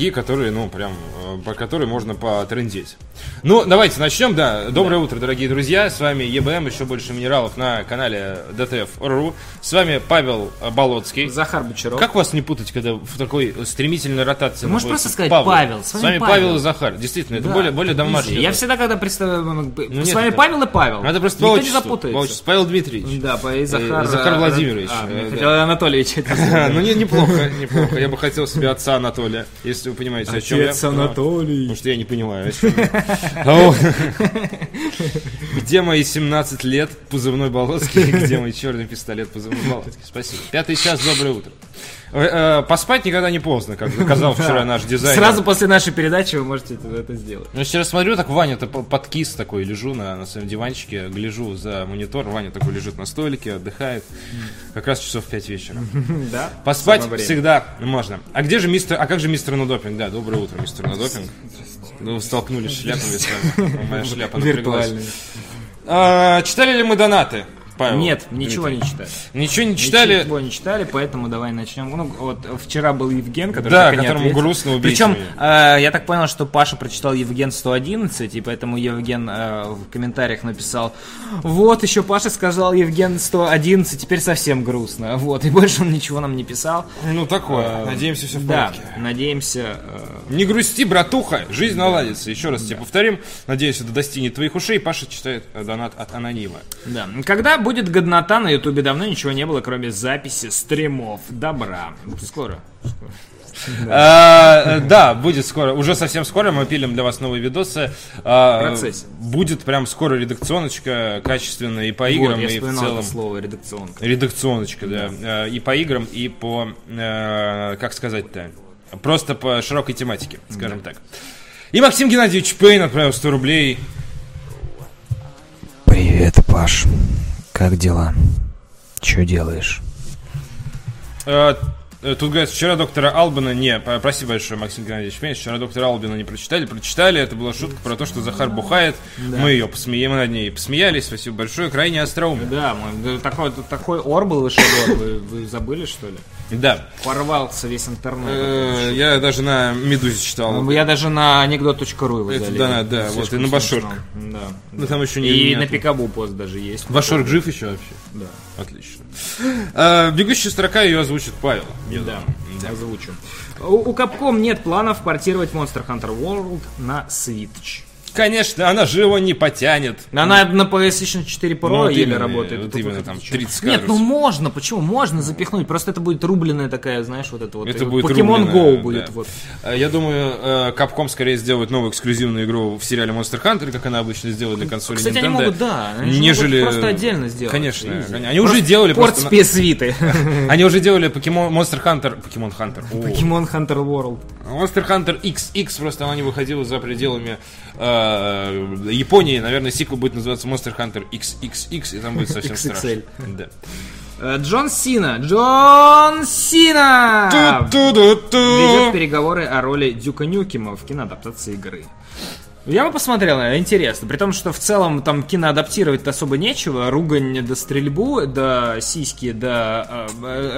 И которые, ну, прям, по которой можно потрындеть. Ну, давайте начнем, да. Доброе утро, дорогие друзья. С вами ЕБМ, еще больше минералов на канале ДТФ Ру. С вами Павел Болотский. Захар Бочаров. Как вас не путать, когда в такой стремительной ротации? Можешь просто сказать Павел. С вами Павел. Павел и Захар. Действительно, это да, более домашнее. Я всегда, когда представляю... С вами Павел и Павел. Надо просто по отчеству. Павел Дмитриевич. Да, и Захар. Захар Владимирович. Анатольевич. Ну, неплохо. Я бы хотел себе отца Анатолия, если вы понимаете, о чем я. Отец Анатолий. Потому что я не понимаю, о чем я. Где мои 17 лет, позывной Болотский, где мой черный пистолет, позывной Болотский. Спасибо. Пятый час, доброе утро. Поспать никогда не поздно, как доказал вчера наш дизайнер. Сразу после нашей передачи вы можете это сделать. Ну, вчера смотрю, так Ваня-то под кис такой лежу на своем диванчике, гляжу за монитор, Ваня такой лежит на столике, отдыхает. Как раз часов в 5 вечера. Да. Поспать всегда можно. А как же мистер Нудопинг? Да, доброе утро, мистер Нудопинг. Ну, столкнулись шляпами с вами. Моя шляпа напряглась. Читали ли мы донаты? Павел, нет, ничего не читали. Ничего не читали? Ничего не читали, поэтому давай начнем. Ну, вот вчера был Евген, который которому грустно убить. Причем, я так понял, что Паша прочитал Евген 111, и поэтому Евген в комментариях написал: вот, еще Паша сказал Евген 111, теперь совсем грустно. Вот, и больше он ничего нам не писал. Ну, такое, надеемся, все в порядке. Да, надеемся... Не грусти, братуха, жизнь наладится. Еще раз тебе повторим, надеюсь, это достигнет твоих ушей. Паша читает донат от анонима. Да, когда будет годнота на ютубе, давно ничего не было, кроме записи стримов. Добра. Скоро. Да, будет скоро. Уже совсем скоро мы пилим для вас новые видосы. Будет прям скоро редакционочка качественная и по играм, и в целом. Слово редакционка. Редакционочка, да. И по играм, и по, как сказать-то, просто по широкой тематике, скажем так. И Максим Геннадьевич Пейн отправил 100 рублей. Привет, Паш. Как дела? Чё делаешь? Тут говорят, вчера доктора Албана не... Прости большое, Максим Геннадьевич, понимаешь, вчера доктора Албана не прочитали. Прочитали, это была шутка про то, что Захар бухает. Да. Мы ее посмеем, над ней посмеялись. Спасибо большое, крайне остроумно. Да, такой ор был вышел, вы забыли, что ли? Да. Порвался весь интернет. Я даже на Медузе читал. Я даже на анекдот.ру его дали. Да, да, вот и на Башорг. Да. Там еще не... И на Пикабу пост даже есть. Башорг жив еще вообще? Да. Отлично. Бегущая строка, ее озвучит Павел. Да, озвучу. У Capcom нет планов портировать Monster Hunter World на Свитч. Конечно, она же его не потянет. Она на PlayStation 4 Pro еле работает. Вот именно там 30 кадров. Нет, ну можно, почему? Можно запихнуть. Просто это будет рубленная такая, знаешь, вот это вот. Это будет Pokemon Go будет. Да. Вот. Я думаю, Capcom скорее сделает новую эксклюзивную игру в сериале Monster Hunter, как она обычно сделает для консоли Nintendo. Кстати, они могут, да. Они могут просто отдельно сделать. Конечно. Они уже делали... Порт с PS Vita. Они уже делали Pokemon Hunter World. Monster Hunter XX, просто она не выходила за пределами... Японии, наверное, сиквел будет называться Monster Hunter XXX, и там будет совсем страшно. Да. Джон Сина ведет переговоры о роли Дюка Нюкема в киноадаптации игры. Я бы посмотрел, наверное, интересно. При том, что в целом там киноадаптировать-то особо нечего. Ругань до стрельбу, до сиськи, до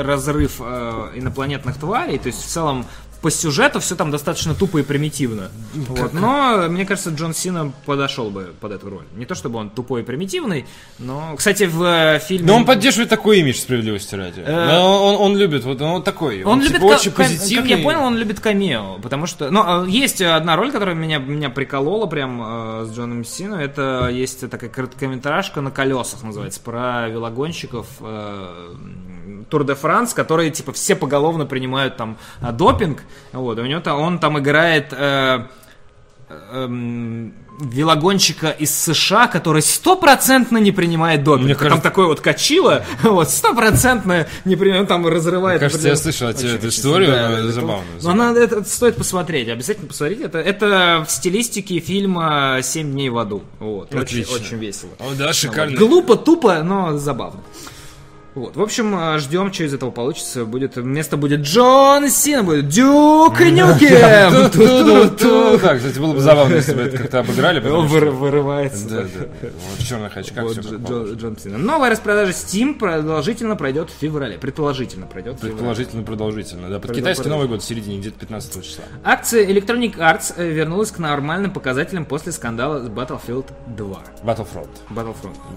разрыв инопланетных тварей. То есть в целом по сюжету все там достаточно тупо и примитивно. Вот. Но, мне кажется, Джон Сина подошел бы под эту роль. Не то чтобы он тупой и примитивный, но... Кстати, в фильме... Но он поддерживает такой имидж, справедливости ради. Он любит, вот он такой. Он любит, типа, очень позитивный. Как я понял, он любит камео, потому что... Ну, есть одна роль, которая меня приколола прям с Джоном Синой. Это есть такая короткометражка «На колесах» называется, про велогонщиков Тур де Франс, которые, типа, все поголовно принимают там допинг. Вот, у него-то он там играет велогонщика из США, который 100% не принимает допинг. Там такое вот качило, 100% не принимает, там разрывает. Мне кажется, я слышал эту историю, да, забавную. Это стоит посмотреть, обязательно посмотрите. Это в стилистике фильма «7 дней в аду». Вот, очень, очень весело. Да, шикарно. Вот. Глупо, тупо, но забавно. Вот, в общем, ждем, что из этого получится. Будет, вместо будет Джон Сина, будет Дюк Нюкем. Да, кстати, было бы забавно, если бы это как-то обыграли. Он вырывается. Да, да. В черных очках все Джон Сина. Новая распродажа Steam продолжительно пройдет в феврале. Предположительно пройдет. Предположительно, продолжительно, да. Под китайский Новый год в середине, где-то 15 числа. Акция Electronic Arts вернулась к нормальным показателям после скандала с Battlefield 2. Battlefront.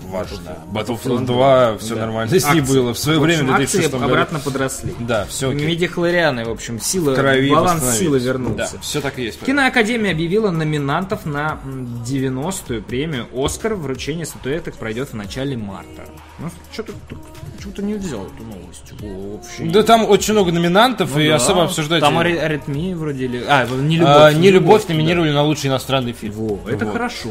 Важно. Battlefield 2, все нормально. Было. В свое время, в общем, акции обратно подросли. Да, все. Медихлорианы, в общем, сила, баланс силы вернулся. Да, все так и есть. Киноакадемия объявила номинантов на 90-ю премию «Оскар». Вручение статуэток пройдет в начале марта. Ну, что-то почему-то не взял эту новость вообще. Да, там очень много номинантов, ну, и да, особо обсуждать. Там «Аритмия» вроде или... «Нелюбовь» номинировали, да, на лучший иностранный фильм. Во, это хорошо.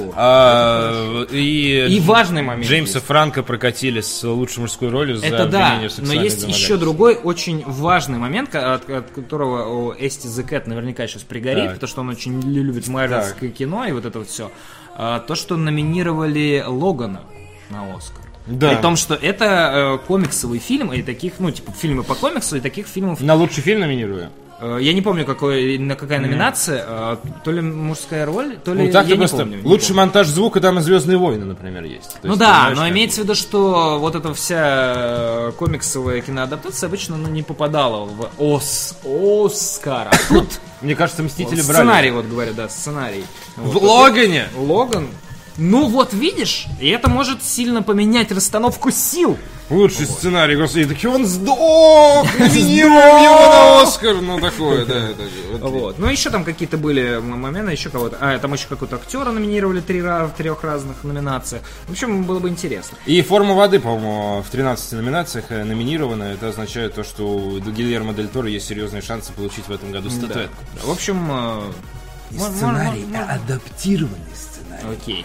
И важный момент. Джеймса Франко прокатили с лучшей мужской ролью. Это да, но есть еще другой очень важный момент, от которого Эсти The Cat наверняка сейчас пригорит, так, потому что он очень любит марвельское кино и вот это вот все. То, что номинировали Логана на «Оскар». Да. При том, что это комиксовый фильм, и таких, ну, типа, фильмы по комиксу, и таких фильмов... На лучший фильм номинирую? Я не помню, какая номинация, то ли мужская роль, то ли... Ну, так я не помню. Лучший монтаж звука там и «Звездные войны», например, есть. То есть, да, но имеется в виду, что вот эта вся комиксовая киноадаптация обычно, ну, не попадала в Оскара. Тут, мне кажется, «Мстители» брали. Сценарий, вот говорю, да, сценарий. В «Логане». Логан. Ну вот видишь, и это может сильно поменять расстановку сил. Лучший сценарий, господи, таки он сдох, номинируем его на «Оскар», ну такое, да. Вот, ну еще там какие-то были моменты, еще кого-то, там еще какого-то актера номинировали в трех разных номинациях, в общем, было бы интересно. И «Форма воды», по-моему, в 13 номинациях номинирована, это означает то, что у Гильермо Дель Торо есть серьезные шансы получить в этом году статуэтку. В общем... Сценарий, адаптированный сценарий. Окей,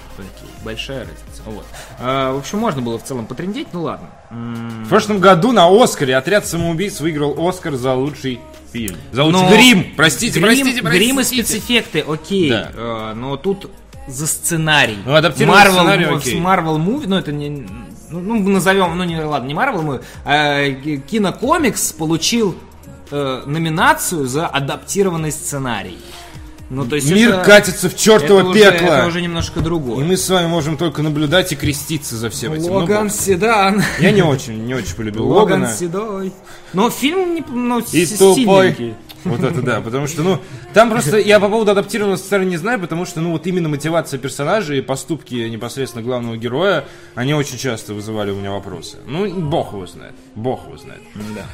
большая разница. Вот. В общем, можно было в целом потрындеть, ну ладно. В прошлом году на «Оскаре» «Отряд самоубийц» выиграл «Оскар» за лучший фильм. За лучший грим! Простите. Грим и спецэффекты, окей. Да. Но тут за сценарий. Ну, адаптированный сценарий, Marvel Movie, ну это не... Ну, назовем, не Marvel Movie, а кинокомикс получил номинацию за адаптированный сценарий. Ну, то есть мир катится в чертово пекло. Это уже немножко другое. И мы с вами можем только наблюдать и креститься за всем этим. Логан Седан. Я не очень полюбил Логана. Логан Седой. Но фильм сильненький. Вот это да, потому что, там просто, я по поводу адаптированного сценария не знаю, потому что, вот именно мотивация персонажей и поступки непосредственно главного героя, они очень часто вызывали у меня вопросы. Бог его знает.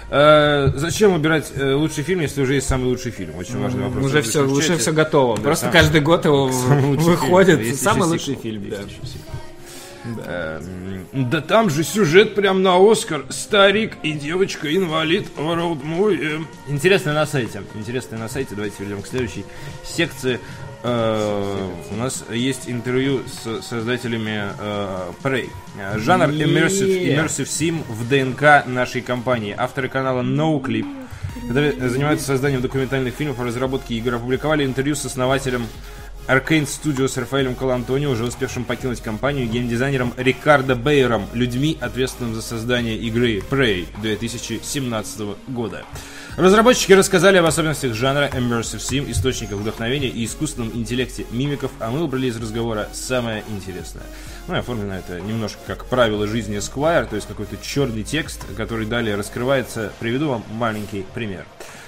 Да. Зачем выбирать лучший фильм, если уже есть самый лучший фильм? Очень важный вопрос. Уже все, лучше все готово. Да, просто каждый год его выходит. Самый лучший фильм, да. Да там же сюжет прям на «Оскар». Старик и девочка-инвалид в роуд-муви. Интересно на сайте. Давайте перейдем к следующей секции. У нас есть интервью с создателями Prey. Жанр Immersive Sim в ДНК нашей компании. Авторы канала NoClip, которые занимаются созданием документальных фильмов о разработке игр, опубликовали интервью с основателем Arcane Studio с Рафаэлем Колантонио, уже успевшим покинуть компанию, геймдизайнером Рикардо Бейером, людьми, ответственным за создание игры Prey 2017 года. Разработчики рассказали об особенностях жанра Immersive Sim, источниках вдохновения и искусственном интеллекте мимиков, а мы убрали из разговора самое интересное. Оформлено это немножко как правило жизни Esquire, то есть какой-то черный текст, который далее раскрывается. Приведу вам маленький пример.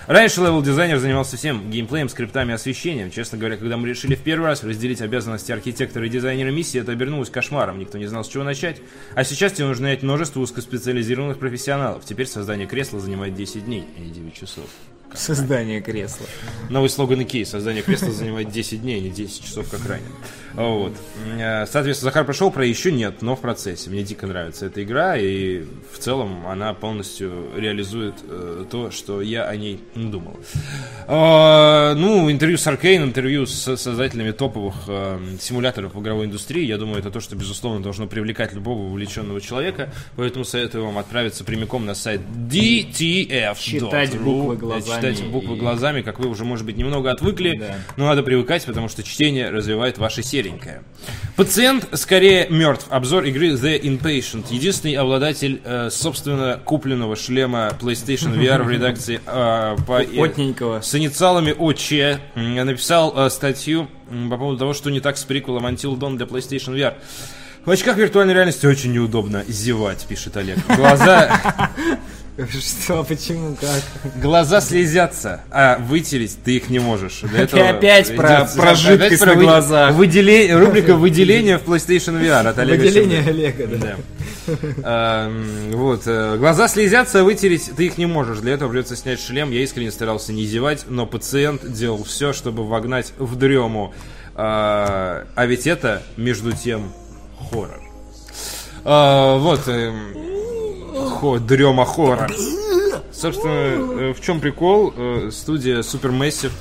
Раньше левел-дизайнер занимался всем геймплеем, скриптами, освещением. Честно говоря, когда мы решили в первый раз разделить обязанности архитектора и дизайнера миссии, это обернулось кошмаром, никто не знал, с чего начать. А сейчас тебе нужно нанять множество узкоспециализированных профессионалов. Теперь создание кресла занимает 10 дней, а не 9 часов. Создание кресла. Новый слоган Икеи. Создание кресла занимает 10 дней, а не 10 часов, как ранее. Вот. Соответственно, Захар прошел, про еще нет, но в процессе. Мне дико нравится эта игра, и в целом она полностью реализует то, что я о ней думал. Интервью с Arcane, интервью с создателями топовых симуляторов в игровой индустрии, я думаю, это то, что, безусловно, должно привлекать любого увлеченного человека, поэтому советую вам отправиться прямиком на сайт DTF.ru. Читать буквы глазами. читать буквы глазами, как вы уже, может быть, немного отвыкли, да. Но надо привыкать, потому что чтение развивает ваше серенькое. Пациент скорее мертв. Обзор игры The Inpatient. Единственный обладатель собственно купленного шлема PlayStation VR в редакции с инициалами ОЧ написал статью по поводу того, что не так с приквелом Until Dawn для PlayStation VR. В очках виртуальной реальности очень неудобно зевать, пишет Олег. Глаза... Что, почему, как? Глаза слезятся, а вытереть ты их не можешь. И опять про жидкость на глазах. Рубрика «Выделение в PlayStation VR» от Олега. Выделение Олега, да. Вот. Глаза слезятся, вытереть ты их не можешь. Для этого придется снять шлем. Я искренне старался не зевать, но пациент делал все, чтобы вогнать в дрему. А ведь это, между тем, хоррор. Вот. Дрема хоррора. Собственно, в чем прикол? Студия Supermassive,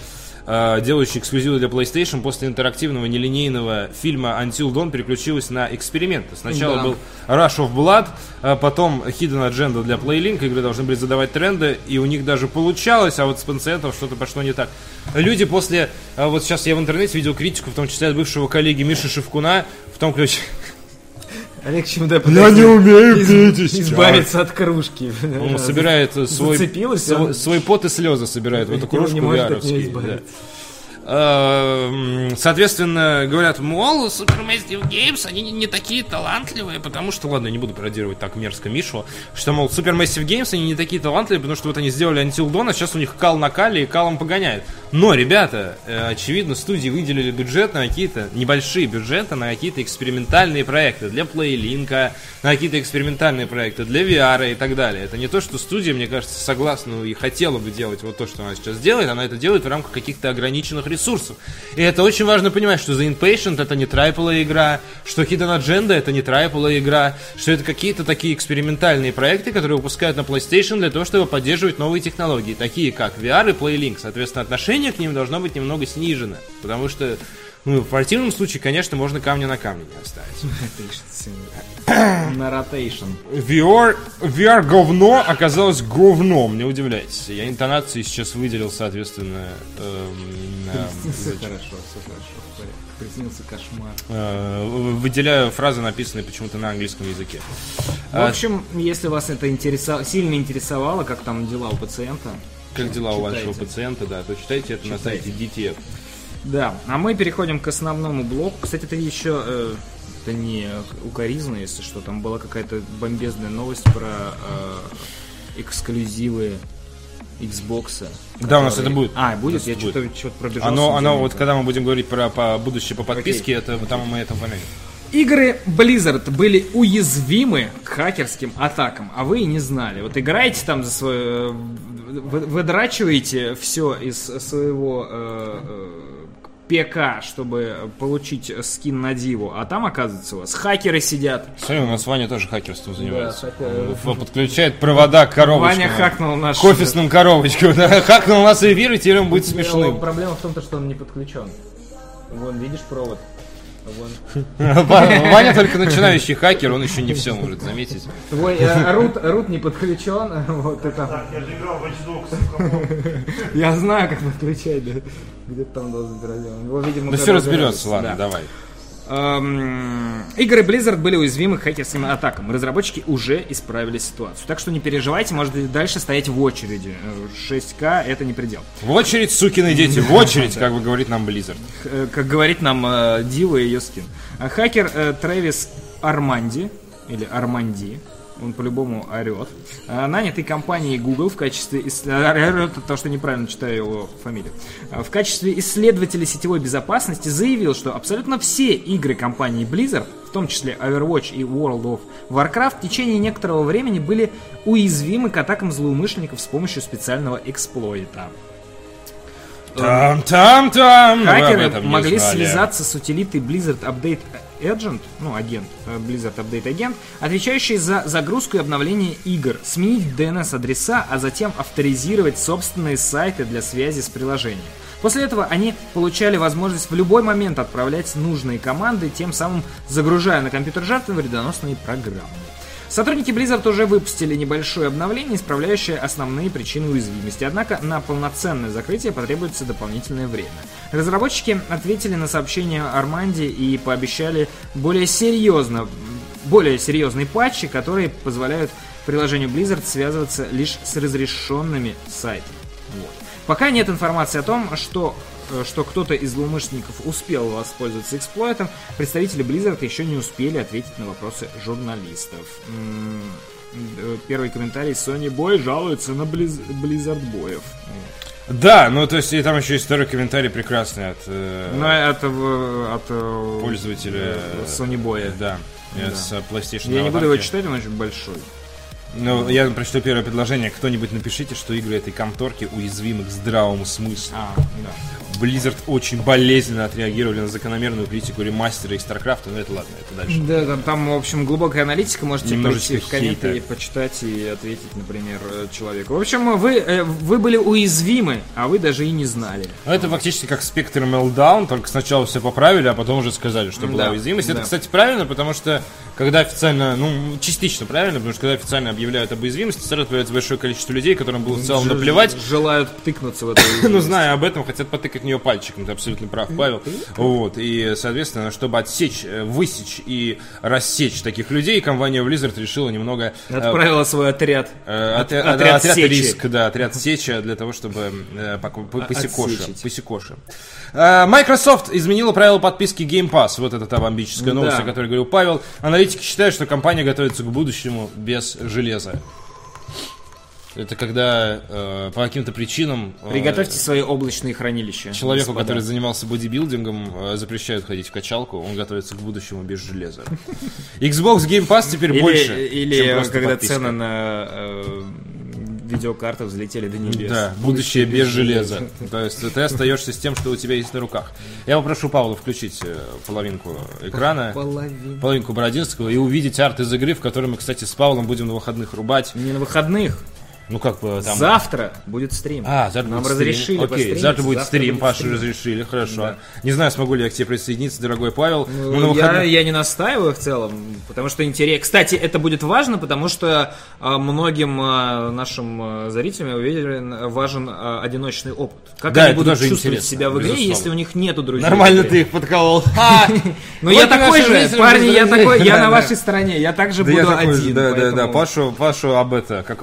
делающая эксклюзивы для PlayStation, после интерактивного нелинейного фильма Until Dawn переключилась на эксперименты. Сначала был Rush of Blood, потом Hidden Agenda для PlayLink. Игры должны были задавать тренды, и у них даже получалось, а вот с пациентом что-то пошло не так. Люди после... Вот сейчас я в интернете видел критику, в том числе от бывшего коллеги Миши Шевкуна, в том ключе... Олег ЧМД пытается избавиться от кружки. Он собирает свой пот и слезы, собирает в эту кружку VR-овские. Соответственно, говорят, мол, Supermassive Games, они не такие талантливые, потому что, ладно, я не буду пародировать так мерзко Мишу, что, мол, Supermassive Games, они не такие талантливые, потому что вот они сделали Until Dawn, а сейчас у них кал на кале и калом погоняет. Но, ребята, очевидно, студии выделили бюджет на какие-то, небольшие бюджеты на какие-то экспериментальные проекты для PlayLink, на какие-то экспериментальные проекты для VR и так далее. Это не то, что студия, мне кажется, согласна и хотела бы делать вот то, что она сейчас делает, она это делает в рамках каких-то ограниченных ресурсов. И это очень важно понимать, что The Inpatient — это не трайпловая игра, что Hidden Agenda — это не трайпловая игра, что это какие-то такие экспериментальные проекты, которые выпускают на PlayStation для того, чтобы поддерживать новые технологии, такие как VR и PlayLink. Соответственно, отношение к ним должно быть немного снижено, потому что, ну, в противном случае, конечно, можно камня на камне не оставить. На ротейшн. VR говно оказалось говном, не удивляйтесь. Я интонации сейчас выделил, соответственно... Все хорошо, все хорошо. Приснился кошмар. Выделяю фразы, написанные почему-то на английском языке. В общем, если вас это сильно интересовало, как там дела у пациента... Как дела у вашего пациента, да, то читайте это на сайте DTF. Да, а мы переходим к основному блоку. Кстати, это еще это не укоризна, если что, там была какая-то бомбезная новость про эксклюзивы Xbox. Да, у нас это будет. Будет? Я что-то пробежал. Оно вот когда мы будем говорить про будущее по подписке, это там мы это упомянем. Игры Blizzard были уязвимы к хакерским атакам, а вы и не знали. Вот играете там за свое... Выдрачиваете все из своего ПК, чтобы получить скин на Диву, а там, оказывается, у вас хакеры сидят. Смотри, у нас Ваня тоже хакерством занимается. Да, подключает провода к коробочкам. Ваня хакнул наш... К офисным коробочкам. Хакнул нас эфир, и теперь он будет смешным. Проблема в том, что он не подключен. Вон, видишь, провод. Ваня только начинающий хакер, он еще не все может заметить. Твой рут не подключен. Вот это. Я знаю, как подключать. Где-то там должен разбираться. Да все разберется, ладно, давай. Игры Blizzard были уязвимы к хакерским атакам. Разработчики уже исправили ситуацию. Так что не переживайте, можете дальше стоять в очереди. 6К — это не предел. В очередь, сукины дети, в очередь, как бы говорит нам Blizzard. Как говорит нам Дива и ее скин. Хакер Трэвис Арманди, или Арманди, он по-любому орет, нанятый компанией Google в качестве... Орет от того, что неправильно читаю его фамилию. В качестве исследователя сетевой безопасности заявил, что абсолютно все игры компании Blizzard, в том числе Overwatch и World of Warcraft, в течение некоторого времени были уязвимы к атакам злоумышленников с помощью специального эксплойта. Хакеры могли связаться с утилитой Blizzard Update Agent, Blizzard Update Agent, отвечающий за загрузку и обновление игр, сменить DNS-адреса, а затем авторизировать собственные сайты для связи с приложением. После этого они получали возможность в любой момент отправлять нужные команды, тем самым загружая на компьютер жертвы вредоносные программы. Сотрудники Blizzard уже выпустили небольшое обновление, исправляющее основные причины уязвимости, однако на полноценное закрытие потребуется дополнительное время. Разработчики ответили на сообщение Арманди и пообещали более серьезные патчи, которые позволяют приложению Blizzard связываться лишь с разрешенными сайтами. Вот. Пока нет информации о том, что кто-то из злоумышленников успел воспользоваться эксплойтом, представители Blizzard еще не успели ответить на вопросы журналистов. Первый комментарий: Sony Boy жалуется на Blizzard боев. Да, ну то есть и там еще есть второй комментарий прекрасный от пользователя Sony Boy, да, с PlayStation. Я не буду его читать, он очень большой. Ну, я прочитаю первое предложение. Кто-нибудь напишите, что игры этой конторки уязвимы к здравому смыслу. Да. Blizzard очень болезненно отреагировали на закономерную критику ремастера и StarCraft, но это ладно, это дальше. Да, там в общем, глубокая аналитика, можете прийти в комменты и почитать, и ответить, например, человеку. В общем, вы были уязвимы, а вы даже и не знали. Ну, это фактически как Spectre Meltdown, только сначала все поправили, а потом уже сказали, что была уязвимость. Да. Это, кстати, правильно, потому что когда официально, частично правильно, потому что когда официально объявляют об уязвимости, сразу появляется большое количество людей, которым было в целом наплевать. Желают тыкнуться в эту уязвимость. Ну, зная об этом, хотят потыкать в нее пальчиком. Ты абсолютно прав, Павел. Вот. И, соответственно, чтобы высечь и рассечь таких людей, компания Blizzard решила немного... Отправила свой отряд. Отряд сечи. Да, отряд сечи для того, чтобы посекоши. Microsoft изменила правила подписки Game Pass. Вот это та бомбическая новость, о которой говорил Павел. Аналитики считают, что компания готовится к будущему без железа. Это когда по каким-то причинам... Приготовьте свои облачные хранилища. Человеку, господа, который занимался бодибилдингом, запрещают ходить в качалку. Он готовится к будущему без железа. Xbox Game Pass теперь больше. Или когда цены на... видеокарты взлетели до небес. Да, будущее без железа. То есть ты остаешься с тем, что у тебя есть на руках. Я попрошу Павла включить половинку экрана, половинку Бородинского, и увидеть арт из игры, в которой мы, кстати, с Павлом будем на выходных рубать. Не на выходных. Ну как бы там... Завтра будет стрим. Завтра нам будет стрим. Разрешили. Окей, завтра будет стрим, Паша разрешили, хорошо. Да. Не знаю, смогу ли я к тебе присоединиться, дорогой Павел. Ну, я не настаиваю в целом, потому что интерес... Кстати, это будет важно, потому что многим нашим зрителям, я уверен, важен одиночный опыт. Как они будут чувствовать себя в игре, безусловно, если у них нету друзей. Нормально ты их подколол. Ну я такой же, парни, я такой, я на вашей стороне, я также буду один. Да, Пашу об это, как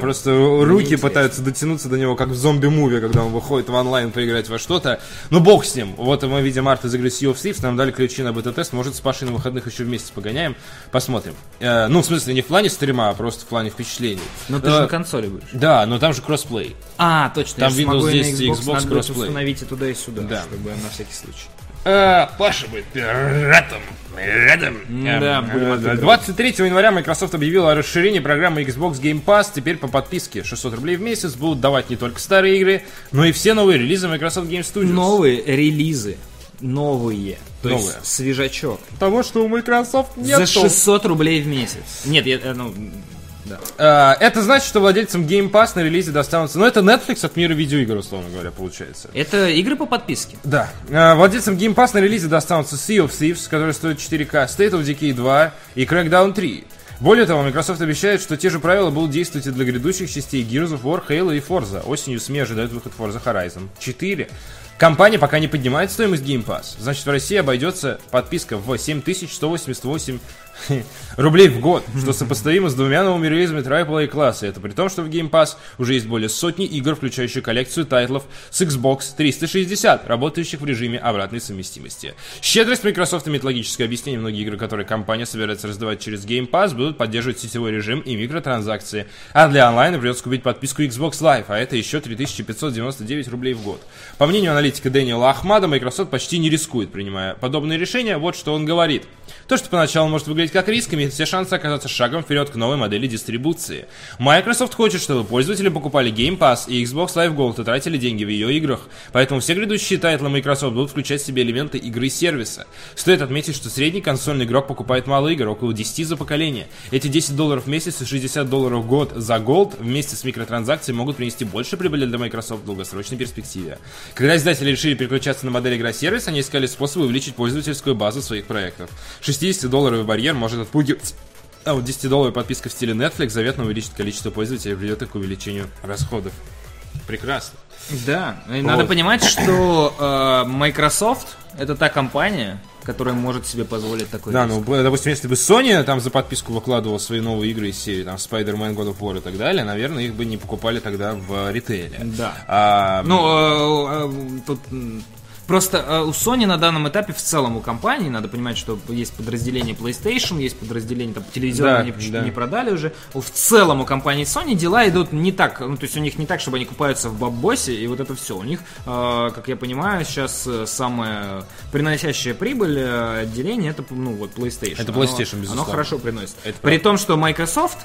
просто руки пытаются дотянуться до него, как в зомби-муви, когда он выходит в онлайн поиграть во что-то. Но бог с ним. Вот мы видим арт из игры Sea of Thieves. Нам дали ключи на бета-тест. Может, с Пашей на выходных еще вместе погоняем. Посмотрим. В смысле, не в плане стрима, а просто в плане впечатлений. Но ты же на консоли будешь. Да, но там же кроссплей. Точно. Там Windows 10 и Xbox кроссплей. Установить и туда, и сюда, чтобы на всякий случай. Паша будет пиратом. 23 января Microsoft объявила о расширении программы Xbox Game Pass. Теперь по подписке 600 рублей в месяц будут давать не только старые игры, но и все новые релизы Microsoft Game Studios. Новые релизы. Новые. То есть свежачок. Того, что у Microsoft нет. За 600 рублей в месяц. Нет, Да. Это значит, что владельцам Game Pass на релизе достанутся... Ну, это Netflix от мира видеоигр, условно говоря, получается. Это игры по подписке. Да. Владельцам Game Pass на релизе достанутся Sea of Thieves, который стоит 4К, State of Decay 2 и Crackdown 3. Более того, Microsoft обещает, что те же правила будут действовать и для грядущих частей Gears of War, Halo и Forza. Осенью СМИ ожидают выход Forza Horizon 4. Компания пока не поднимает стоимость Game Pass. Значит, в России обойдется подписка в 7188 рублей в год, что сопоставимо с двумя новыми релизами AAA класса. Это при том, что в Game Pass уже есть более сотни игр, включающих коллекцию тайтлов с Xbox 360, работающих в режиме обратной совместимости. Щедрость Microsoft имеет логическое объяснение. Многие игры, которые компания собирается раздавать через Game Pass, будут поддерживать сетевой режим и микротранзакции. А для онлайна придется купить подписку Xbox Live, а это еще 3599 рублей в год. По мнению аналитика Дэниела Ахмада, Microsoft почти не рискует, принимая подобные решения. Вот что он говорит. То, что поначалу может выглядеть как риск, имеет все шансы оказаться шагом вперед к новой модели дистрибуции. Microsoft хочет, чтобы пользователи покупали Game Pass и Xbox Live Gold и тратили деньги в ее играх. Поэтому все грядущие тайтлы Microsoft будут включать в себе элементы игры сервиса. Стоит отметить, что средний консольный игрок покупает мало игр, около 10 за поколение. Эти $10 в месяц и $60 в год за Gold вместе с микротранзакцией могут принести больше прибыли для Microsoft в долгосрочной перспективе. Когда издатели решили переключаться на модель игра-сервис, они искали способы увеличить пользовательскую базу своих проектов. $60 барьер может отпугивать А вот $10 подписка в стиле Netflix заветно увеличит количество пользователей и приведет их к увеличению расходов. Прекрасно. Да, и надо понимать, что Microsoft это та компания, которая может себе позволить такой риск. Ну, допустим, если бы Sony там за подписку выкладывала свои новые игры из серии там Spider-Man, God of War и так далее, наверное, их бы не покупали тогда в ритейле. Да. Тут... Просто у Sony на данном этапе в целом у компании, надо понимать, что есть подразделение PlayStation, есть подразделение там, телевизионное, не продали уже. В целом у компании Sony дела идут не так, ну то есть у них не так, чтобы они купаются в бабосе и вот это все. У них, как я понимаю, сейчас самое приносящее прибыль отделение это ну, вот PlayStation. Это PlayStation, безусловно. Оно хорошо приносит. При том, что Microsoft...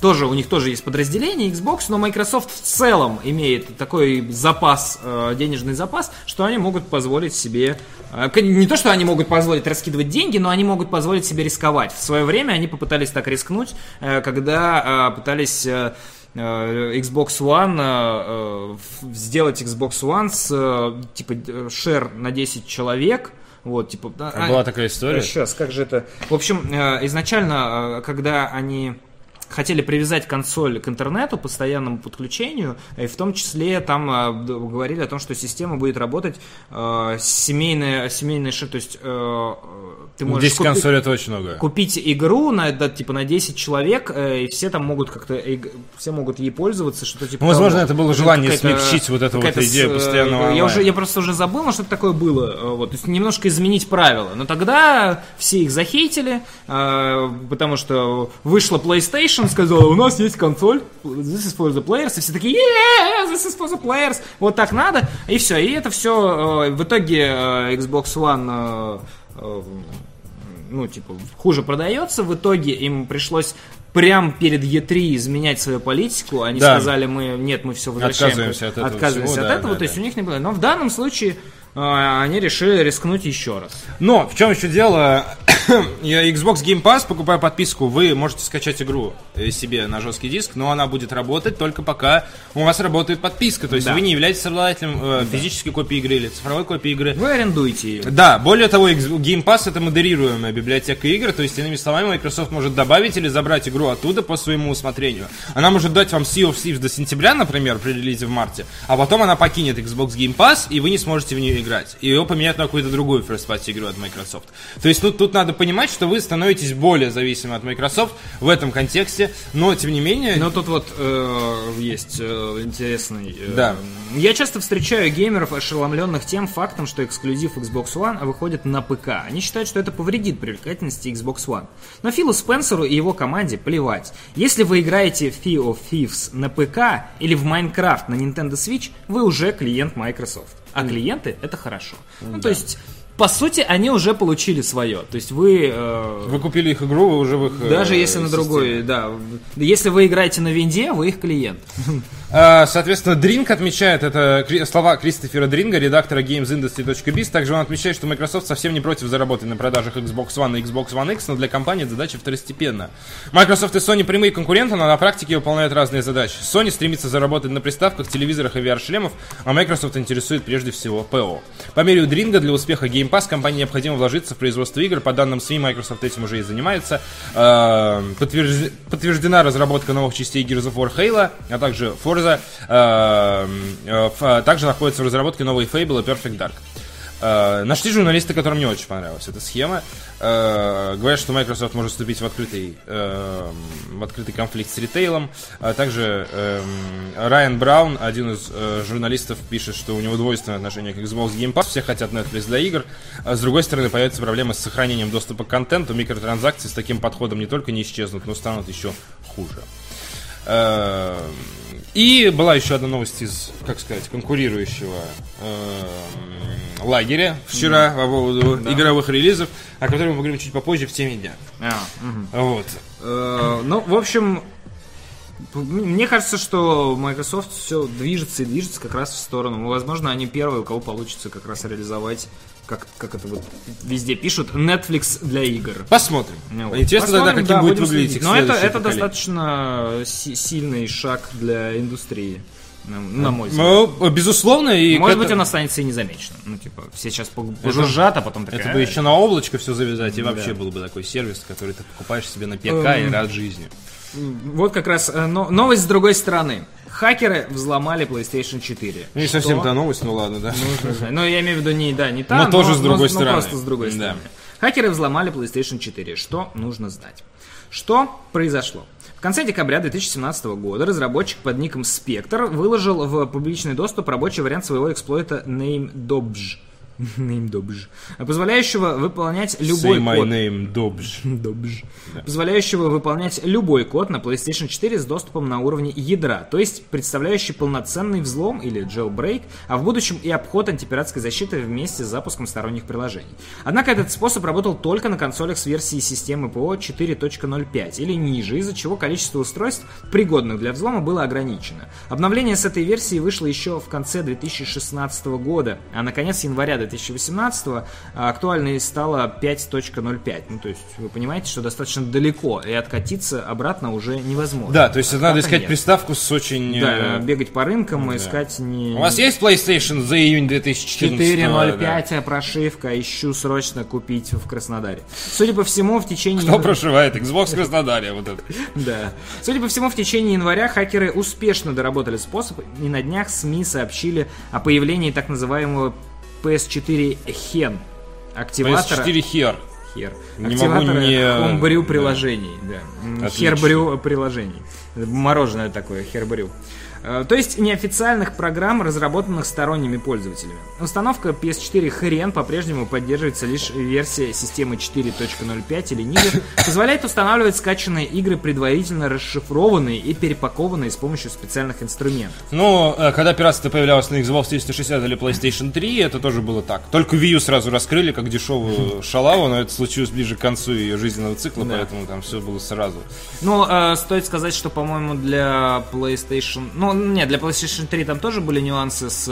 Тоже, у них тоже есть подразделение Xbox, но Microsoft в целом имеет такой запас, денежный запас, что они могут позволить себе... Не то, что они могут позволить раскидывать деньги, но они могут позволить себе рисковать. В свое время они попытались так рискнуть, когда пытались... Xbox One, сделать Xbox One с, типа, шер на 10 человек. Вот, типа... Была такая история? Сейчас, как же это... В общем, изначально, когда они... Хотели привязать консоль к интернету, постоянному подключению, и в том числе там говорили о том, что система будет работать семейная шир, то есть ты можешь 10 консолей это очень много. Купить игру на 10 человек, и все там могут как-то все могут ей пользоваться, что-то типа. Возможно, того, это было желание смягчить вот эту вот идею постоянного. Я просто уже забыл, что такое было. Вот, то есть немножко изменить правила. Но тогда все их захейтили, потому что вышла PlayStation. Сказала, у нас есть консоль, this is for the players, и все такие, yeah, this is for the players, вот так надо, и все, и это все, в итоге Xbox One, ну, типа, хуже продается, в итоге им пришлось прям перед E3 изменять свою политику, они сказали, мы все возвращаем, отказываемся от этого, то есть у них не было, но в данном случае они решили рискнуть еще раз. Но в чем еще дело? Xbox Game Pass, покупая подписку, вы можете скачать игру себе на жесткий диск, но она будет работать только пока у вас работает подписка. То есть вы не являетесь обладателем физической копии игры или цифровой копии игры. Вы арендуете ее. Да, более того, Game Pass это модерируемая библиотека игр. То есть, иными словами, Microsoft может добавить или забрать игру оттуда по своему усмотрению. Она может дать вам Sea of Thieves до сентября, например, при релизе в марте, а потом она покинет Xbox Game Pass, и вы не сможете в нее играть. И ее поменять на какую-то другую first-party игру от Microsoft. То есть тут надо понимать, что вы становитесь более зависимы от Microsoft в этом контексте, но тем не менее... Но тут вот есть интересный... Да. Я часто встречаю геймеров, ошеломленных тем фактом, что эксклюзив Xbox One выходит на ПК. Они считают, что это повредит привлекательности Xbox One. Но Филу Спенсеру и его команде плевать. Если вы играете в Sea of Thieves на ПК или в Minecraft на Nintendo Switch, вы уже клиент Microsoft. А клиенты это хорошо. Ну, то есть, по сути, они уже получили свое. То есть вы купили их игру, вы уже в их даже если на другой, да. Если вы играете на винде, вы их клиент. Соответственно, Дринк отмечает, это слова Кристофера Дринга, редактора GamesIndustry.biz. Также он отмечает, что Microsoft совсем не против заработать на продажах Xbox One и Xbox One X, но для компании задача второстепенна. Microsoft и Sony прямые конкуренты, но на практике выполняют разные задачи. Sony стремится заработать на приставках, телевизорах и VR-шлемов, а Microsoft интересует прежде всего ПО. По мере Дринга, для успеха Game Pass компании необходимо вложиться в производство игр. По данным СМИ, Microsoft этим уже и занимается. Подтверждена разработка новых частей Gears of War, Halo, а также Forza. Также находятся в разработке новые Fable и Perfect Dark. Нашли журналисты, которым не очень понравилась эта схема. Говорят, что Microsoft может вступить в открытый конфликт с ритейлом. Также Райан Браун, один из журналистов, пишет, что у него двойственное отношение к Xbox Game Pass. Все хотят Netflix для игр. С другой стороны, появится проблема с сохранением доступа к контенту. Микротранзакции с таким подходом не только не исчезнут, но станут еще хуже. И была еще одна новость из, как сказать, конкурирующего лагеря вчера по поводу игровых релизов, о которых мы поговорим чуть попозже в теме дня. Вот. Ну, в общем, мне кажется, что Microsoft все движется и движется как раз в сторону. Возможно, они первые, у кого получится как раз реализовать, как это вот везде пишут, Netflix для игр. Посмотрим. Вот. Интересно тогда, каким будет выглядеть их следующее поколение. Но это достаточно сильный шаг для индустрии. На мой взгляд. Ну, безусловно. И может быть, он останется и незамеченным. Ну, типа, все сейчас пожужжат, а потом такая... Это бы еще на облачко все завязать, и вообще был бы такой сервис, который ты покупаешь себе на ПК и рад жизни. Вот как раз новость с другой стороны. Хакеры взломали PlayStation 4. Не совсем та новость, ну ладно, да. Ну, я имею в виду не та, но тоже с другой стороны. Просто с другой стороны. Хакеры взломали PlayStation 4. Что нужно знать? Что произошло? В конце декабря 2017 года разработчик под ником Spectre выложил в публичный доступ рабочий вариант своего эксплойта NameDobj, позволяющего выполнять любой код. NameDobj. Позволяющего выполнять любой код на PlayStation 4 с доступом на уровне ядра, то есть представляющий полноценный взлом или jailbreak, а в будущем и обход антипиратской защиты вместе с запуском сторонних приложений. Однако этот способ работал только на консолях с версией системы ПО 4.05 или ниже, из-за чего количество устройств, пригодных для взлома, было ограничено. Обновление с этой версии вышло еще в конце 2016 года, а на конец января 2018 актуальной стала 5.05. Ну, то есть, вы понимаете, что достаточно далеко, и откатиться обратно уже невозможно. Да, то есть, надо искать приставку с очень... Да, бегать по рынкам и искать не... У вас есть PlayStation за июнь 2014? 4.05, да. Прошивка, ищу срочно купить в Краснодаре. Судя по всему, в течение... Кто прошивает? Xbox Краснодаре, вот это. Да. Судя по всему, в течение января хакеры успешно доработали способ, и на днях СМИ сообщили о появлении так называемого PS4 HEN активатора. PS4 Хер. Активатора хомбрю приложений. Да. Хербрю приложений. Мороженое такое, хербрю. То есть неофициальных программ, разработанных сторонними пользователями. Установка PS4 HEN по-прежнему поддерживается лишь версия системы 4.05 или ниже, позволяет устанавливать скачанные игры, предварительно расшифрованные и перепакованные с помощью специальных инструментов. Ну, когда пиратство появлялось на Xbox 360 или PlayStation 3, это тоже было так. Только Wii U сразу раскрыли как дешевую шалаву, но это случилось ближе к концу ее жизненного цикла, поэтому там все было сразу. Ну, стоит сказать, что, по-моему, для PlayStation... Нет, для PlayStation 3 там тоже были нюансы с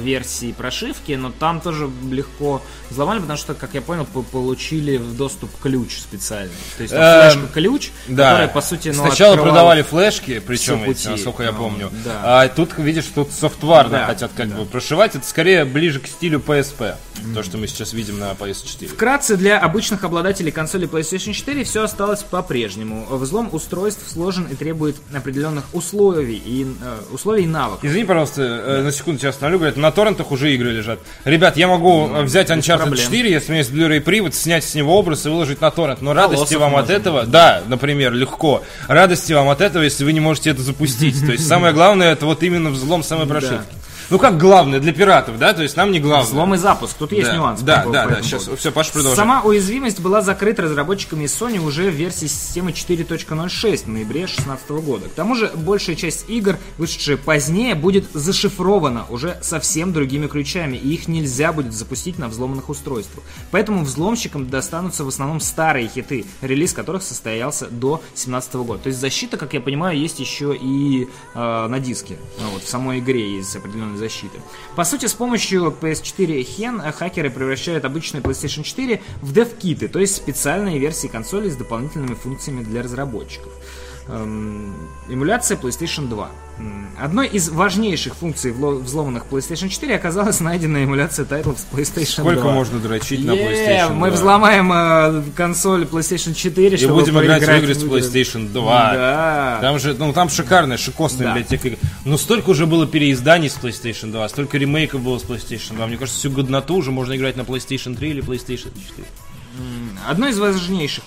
версией прошивки, но там тоже легко взломали, потому что, как я понял, получили в доступ ключ специальный. То есть флешка-ключ, которая, по сути, сначала продавали флешки, причем, насколько я помню. А тут, видишь, тут софтвар хотят как бы прошивать. Это скорее ближе к стилю PSP, то, что мы сейчас видим на PS4. Вкратце, для обычных обладателей консоли PlayStation 4 все осталось по-прежнему. Взлом устройств сложен и требует определенных условий и навыков. Извини, пожалуйста, на секунду сейчас налю, говорят, на торрентах уже игры лежат. Ребят, я могу взять Uncharted 4, если у меня есть Blu-ray-привод, снять с него образ и выложить на торрент. Но радости вам от этого, да, например, легко. Радости вам от этого, если вы не можете это запустить. То есть самое главное, это вот именно взлом самой прошивки. Ну как главное для пиратов, да? То есть нам не главное. Взлом и запуск, тут есть нюанс. Да, сейчас все, Паша, продолжай. Сама уязвимость была закрыта разработчиками Sony уже в версии системы 4.06 в ноябре 2016 года. К тому же большая часть игр, вышедшая позднее, будет зашифрована уже совсем другими ключами, и их нельзя будет запустить на взломанных устройствах. Поэтому взломщикам достанутся в основном старые хиты, релиз которых состоялся до 2017 года. То есть защита, как я понимаю, есть еще и на диске. Вот, в самой игре есть определенная защиты. По сути, с помощью PS4 HEN хакеры превращают обычные PlayStation 4 в дев-киты, то есть специальные версии консолей с дополнительными функциями для разработчиков. Эмуляция PlayStation 2. Одной из важнейших функций взломанных PlayStation 4 оказалась найденная эмуляция тайтлов с PlayStation 2. Сколько можно дрочить на PlayStation 2? Мы взломаем консоль PlayStation 4, чтобы будем играть в игры с PlayStation 2. Да. Там же, там шикарная, шикосная библиотека игр. Но столько уже было переизданий с PlayStation 2, столько ремейков было с PlayStation 2. Мне кажется, всю годноту уже можно играть на PlayStation 3 или PlayStation 4. Одной из важнейших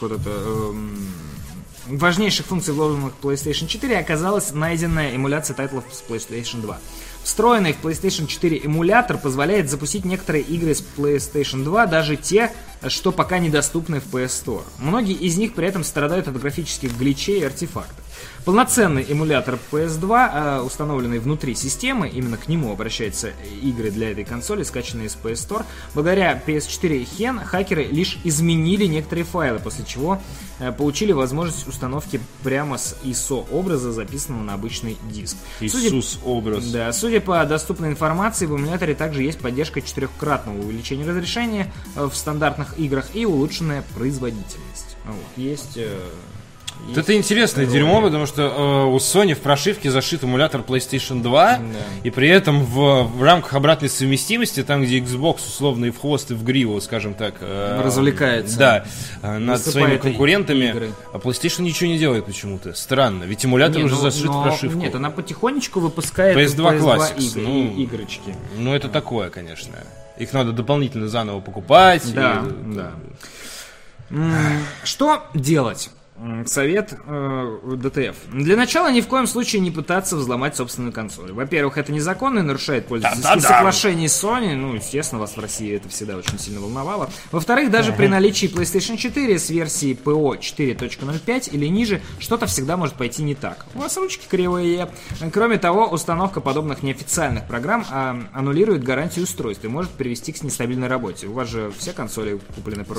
важнейших функций вложенных в PlayStation 4 оказалась найденная эмуляция тайтлов с PlayStation 2. Встроенный в PlayStation 4 эмулятор позволяет запустить некоторые игры с PlayStation 2, даже те, что пока недоступны в PS Store. Многие из них при этом страдают от графических гличей и артефактов. Полноценный эмулятор PS2, установленный внутри системы, именно к нему обращаются игры для этой консоли, скачанные из PS Store. Благодаря PS4 HEN хакеры лишь изменили некоторые файлы, после чего получили возможность установки прямо с ISO образа, записанного на обычный диск. Иисус-образ. Да, судя по доступной информации, в эмуляторе также есть поддержка 4-кратного увеличения разрешения в стандартных играх и улучшенная производительность. Вот, есть... Есть. Это интересное дерьмо, потому что у Sony в прошивке зашит эмулятор PlayStation 2, да. И при этом в рамках обратной совместимости, там, где Xbox условно и в хвост, и в гриву, скажем так, развлекается, да, над своими конкурентами, игры. А PlayStation ничего не делает почему-то. Странно, ведь эмулятор уже зашит в прошивку. Нет, она потихонечку выпускает PS2 Classics, игрочки. Ну, это такое, конечно. Их надо дополнительно заново покупать. Да, и... да. Что делать? Совет ДТФ. Для начала ни в коем случае не пытаться взломать собственную консоль. Во-первых, это незаконно и нарушает пользовательские соглашения Sony. Ну, естественно, вас в России это всегда очень сильно волновало. Во-вторых, даже при наличии PlayStation 4 с версией PO 4.05 или ниже, что-то всегда может пойти не так. У вас ручки кривые. Кроме того, установка подобных неофициальных программ аннулирует гарантию устройства и может привести к нестабильной работе. У вас же все консоли куплены по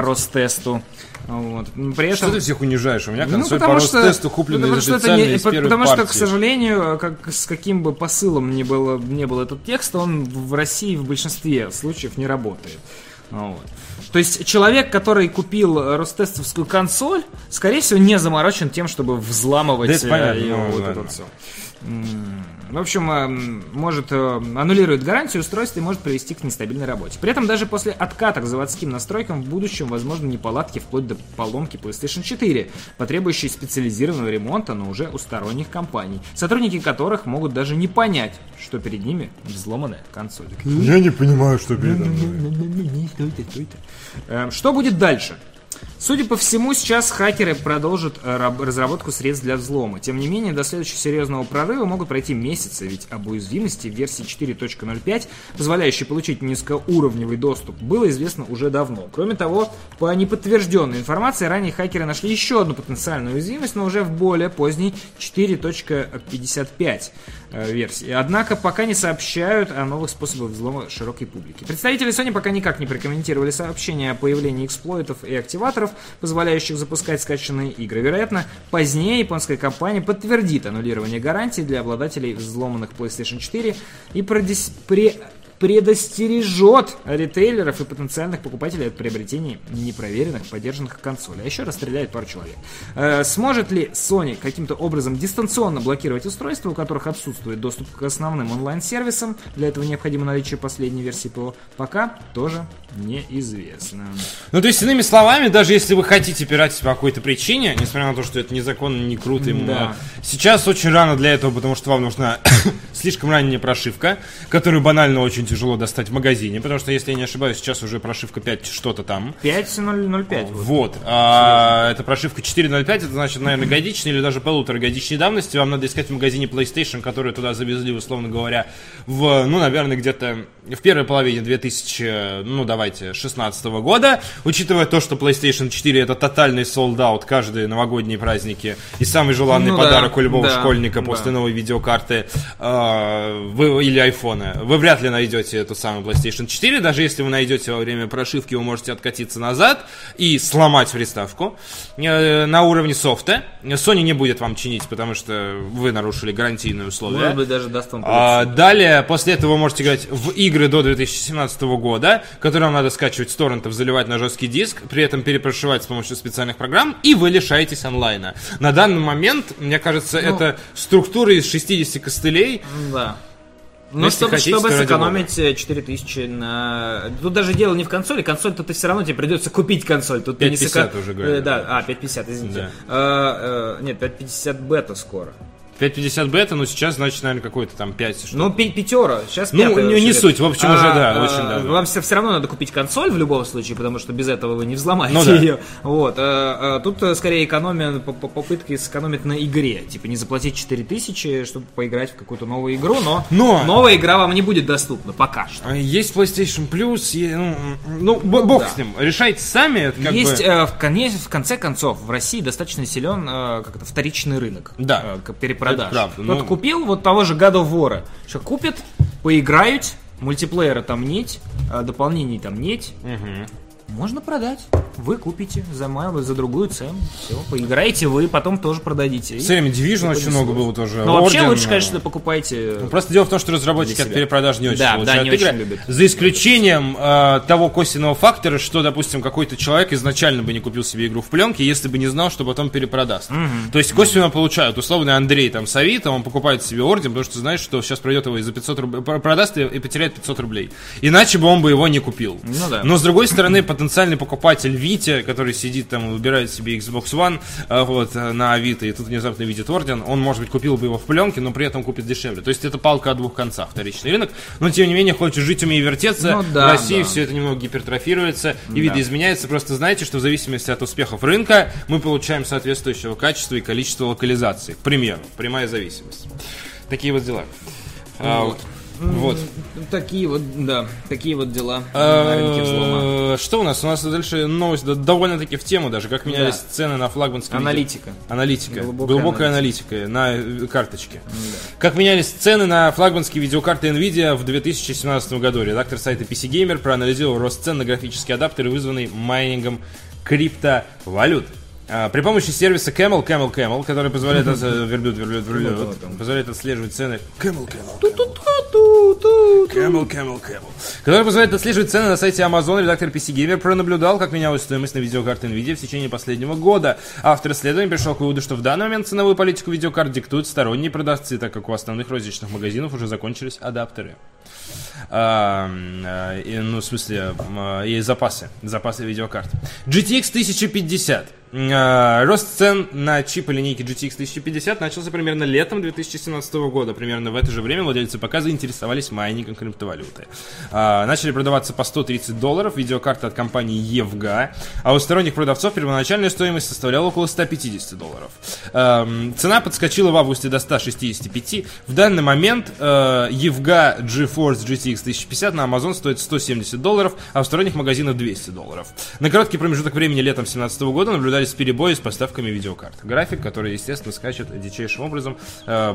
Ростесту. Вот. При что ты всех унижаешь? У меня консоль по Ростесту куплена из официальной из первой партии. Потому что, к сожалению, с каким бы посылом ни был этот текст, он в России в большинстве случаев не работает. Вот. То есть человек, который купил ростестовскую консоль, скорее всего, не заморочен тем, чтобы взламывать это все. В общем, может аннулирует гарантию устройства и может привести к нестабильной работе. При этом даже после отката к заводским настройкам в будущем возможны неполадки вплоть до поломки PlayStation 4, потребующие специализированного ремонта, но уже у сторонних компаний, сотрудники которых могут даже не понять, что перед ними взломанная консоль. Я не понимаю, что перед ними. Что будет дальше? Судя по всему, сейчас хакеры продолжат разработку средств для взлома. Тем не менее, до следующего серьезного прорыва могут пройти месяцы, ведь об уязвимости в версии 4.05, позволяющей получить низкоуровневый доступ, было известно уже давно. Кроме того, по неподтвержденной информации, ранее хакеры нашли еще одну потенциальную уязвимость, но уже в более поздней 4.55. версии. Однако пока не сообщают о новых способах взлома широкой публики. Представители Sony пока никак не прокомментировали сообщения о появлении эксплойтов и активаторов, позволяющих запускать скачанные игры. Вероятно, позднее японская компания подтвердит аннулирование гарантий для обладателей взломанных PlayStation 4 и предостережет ритейлеров и потенциальных покупателей от приобретения непроверенных, подержанных консолей. А еще расстреляет пару человек. Сможет ли Sony каким-то образом дистанционно блокировать устройства, у которых отсутствует доступ к основным онлайн-сервисам? Для этого необходимо наличие последней версии ПО. Пока тоже неизвестно. Ну, то есть, иными словами, даже если вы хотите пиратить по какой-то причине, несмотря на то, что это незаконно, не круто, да. Сейчас очень рано для этого, потому что вам нужна слишком ранняя прошивка, которую банально очень тяжело достать в магазине, потому что, если я не ошибаюсь, сейчас уже прошивка 5 что-то там. 5.005. Вот. Это прошивка 4.05, это значит, наверное, годичной или даже полуторагодичной давности. Вам надо искать в магазине PlayStation, который туда завезли, условно говоря, наверное, где-то в первой половине 2016 года. Учитывая то, что PlayStation 4 это тотальный солд-аут каждые новогодние праздники и самый желанный подарок у любого школьника после новой видеокарты или айфона. Вы вряд ли найдете эту самую PlayStation 4, даже если вы найдете во время прошивки, вы можете откатиться назад и сломать приставку на уровне софта. Sony не будет вам чинить, потому что вы нарушили гарантийные условия. Может быть, даже даст вам полицию. Далее, после этого вы можете играть в игры до 2017 года, которые вам надо скачивать с торрентов, заливать на жесткий диск, при этом перепрошивать с помощью специальных программ, и вы лишаетесь онлайна. На данный момент, мне кажется, это структура из 60 костылей. Да. Ну, чтобы сэкономить 4000 на... Тут даже дело не в консоли. Консоль-то ты все равно, тебе придется купить консоль. Тут 5.50 уже говорят. 5.50, извините. Да. Нет, 5.50 бета скоро. 5.50 бета, но сейчас, значит, наверное, какой-то там 5. Что-то. Пятера. Сейчас 5. Не суть, в общем, уже, да. Вам все равно надо купить консоль в любом случае, потому что без этого вы не взломаете ее. Вот. Тут, скорее, экономия, попытки сэкономить на игре. Типа, не заплатить 4000, чтобы поиграть в какую-то новую игру, но новая игра вам не будет доступна пока что. Есть PlayStation Plus, бог с ним. Решайте сами. Это как есть, в конце концов, в России достаточно силен как-то вторичный рынок. Да. Продаж. Кто-то купил того же God of War. Что купит, поиграют, мультиплеера там нет, дополнений там нет. можно продать. Вы купите за другую цену. Все, поиграете вы, потом тоже продадите. С целями Division очень много было тоже. Но вообще лучше, конечно, покупайте. Просто дело в том, что разработчики от перепродаж не очень любят. За исключением того косвенного фактора, что, допустим, какой-то человек изначально бы не купил себе игру в пленке, если бы не знал, что потом перепродаст. То есть косвенно получают. Условно Андрей там Савита, он покупает себе орден, потому что знаешь, что сейчас пройдет его и за 500 рублей, продаст и потеряет 500 рублей. Иначе бы он бы его не купил. Ну, да. Но с другой стороны, потенциальный покупатель Витя, который сидит там и выбирает себе Xbox One вот, на Авито, и тут внезапно видит орден, он, может быть, купил бы его в пленке, но при этом купит дешевле. То есть это палка о двух концах, вторичный рынок. Но, тем не менее, хочешь жить, умей вертеться. Ну, да, в России все это немного гипертрофируется и видоизменяется. Просто знаете, что в зависимости от успехов рынка мы получаем соответствующего качества и количества локализаций. К примеру, прямая зависимость. Такие вот дела. Вот. Такие вот, да, такие вот дела на рынке взлома. Что у нас? У нас дальше новость довольно-таки в тему даже, как менялись цены на флагманском. Аналитика. Глубокая аналитика на карточке. Как менялись цены на флагманские видеокарты Nvidia в 2017 году. Редактор сайта PC Gamer проанализировал рост цен на графические адаптеры, вызванный майнингом криптовалют. При помощи сервиса Camel, который позволяет отслеживать цены. Который позволяет отслеживать цены на сайте Amazon, редактор PC Gamer пронаблюдал, как менялась стоимость на видеокарты Nvidia в течение последнего года. Автор исследования пришел к выводу, что в данный момент ценовую политику видеокарт диктуют сторонние продавцы, так как у основных розничных магазинов уже закончились адаптеры. Запасы видеокарт. GTX 1050. Рост цен на чипы линейки GTX 1050 начался примерно летом 2017 года. Примерно в это же время владельцы ПК заинтересовались майнингом криптовалюты. Начали продаваться по $130 видеокарты от компании EVGA, а у сторонних продавцов первоначальная стоимость составляла около $150. Цена подскочила в августе до 165. В данный момент EVGA GeForce GTX 1050 на Amazon стоит $170, а в сторонних магазинах $200. На короткий промежуток времени летом 2017 года наблюдали с перебоем с поставками видеокарт. График, который, естественно, скачет дичайшим образом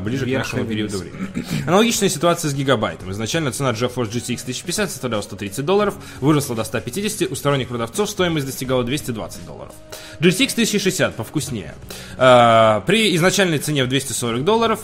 ближе к нашему периоду времени. Аналогичная ситуация с гигабайтом. Изначально цена GeForce GTX 1050 составляла $130, выросла до 150, у сторонних продавцов стоимость достигала $220. GTX 1060 повкуснее. При изначальной цене в $240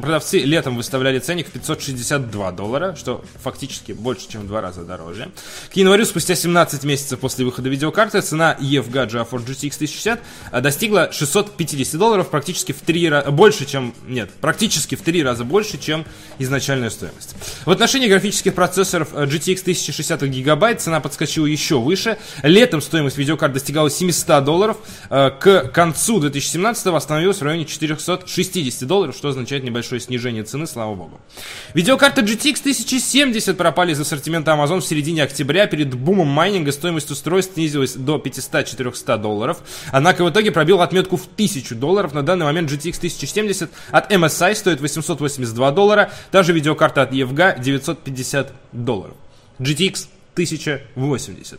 продавцы летом выставляли ценник в $562, что фактически больше, чем в 2 раза дороже. К январю, спустя 17 месяцев после выхода видеокарты, цена EVGA GeForce GTX 1060 достигла $650, практически в 3 раза больше, чем... Нет, практически в 3 раза больше, чем изначальная стоимость. В отношении графических процессоров GTX 1060 гигабайт цена подскочила еще выше. Летом стоимость видеокарт достигала $700. К концу 2017-го остановилась в районе $460, что означает небольшое снижение цены, слава богу. Видеокарты GTX 1070 пропали из ассортимента Amazon в середине октября. Перед бумом майнинга стоимость устройств снизилась до $500-400. Однако в итоге пробил отметку в $1000. На данный момент GTX 1070 от MSI стоит $882. Та же видеокарта от EVGA $950. GTX 1080.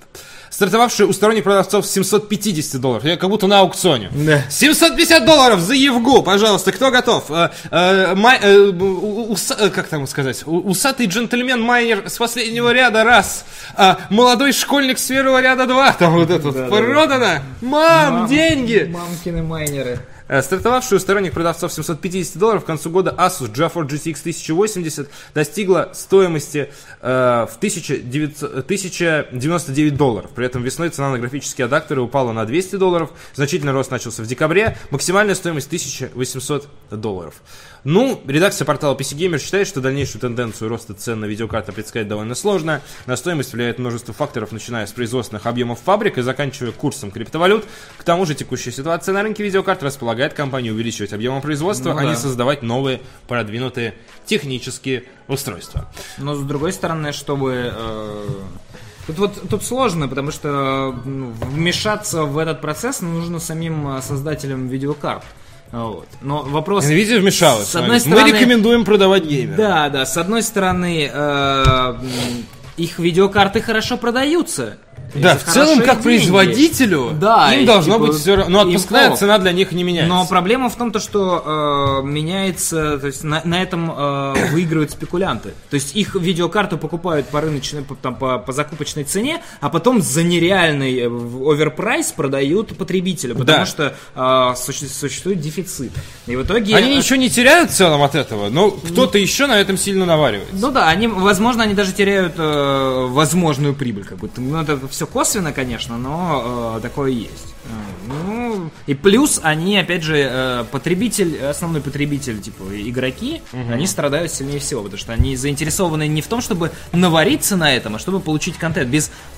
Стартовавшие у сторонних продавцов $750. Я как будто на аукционе. Да. $750 за Евгу, пожалуйста, кто готов? Как там сказать? Усатый джентльмен-майнер с последнего ряда раз. Молодой школьник с первого ряда 2. Там вот это продано. Мам, деньги! Мамкины майнеры. Стартовавшую у сторонних продавцов $750 к концу года Asus GeForce GTX 1080 достигла стоимости в $1099. При этом весной цена на графические адаптеры упала на $200. Значительный рост начался в декабре. Максимальная стоимость $1800. Ну, редакция портала PC Gamer считает, что дальнейшую тенденцию роста цен на видеокарты предсказать довольно сложно. На стоимость влияет множество факторов, начиная с производственных объемов фабрик и заканчивая курсом криптовалют. К тому же текущая ситуация на рынке видеокарт располагает компанию увеличивать объемы производства, а не создавать новые продвинутые технические устройства. Но с другой стороны, чтобы... Тут сложно, потому что вмешаться в этот процесс нужно самим создателям видеокарт. Вот. Но вопрос... Nvidia вмешалась. С одной стороны, мы рекомендуем продавать геймерам. Да. С одной стороны, их видеокарты хорошо продаются. Да, в целом, как производителю, да, им должно быть все равно. Но отпускная цена для них не меняется. Но проблема в том, что меняется, то есть на этом выигрывают спекулянты. То есть их видеокарту покупают по рыночной, по закупочной цене, а потом за нереальный оверпрайс продают потребителю, потому что существует дефицит. И в итоге... Они ничего не теряют в целом от этого, но кто-то еще на этом сильно наваривается. Ну да, они, возможно, они даже теряют возможную прибыль какую-то. Ну, это все косвенно, конечно, но такое есть. Ну, и плюс они, опять же, потребитель, основной потребитель, типа, игроки, они страдают сильнее всего, потому что они заинтересованы не в том, чтобы навариться на этом, а чтобы получить контент.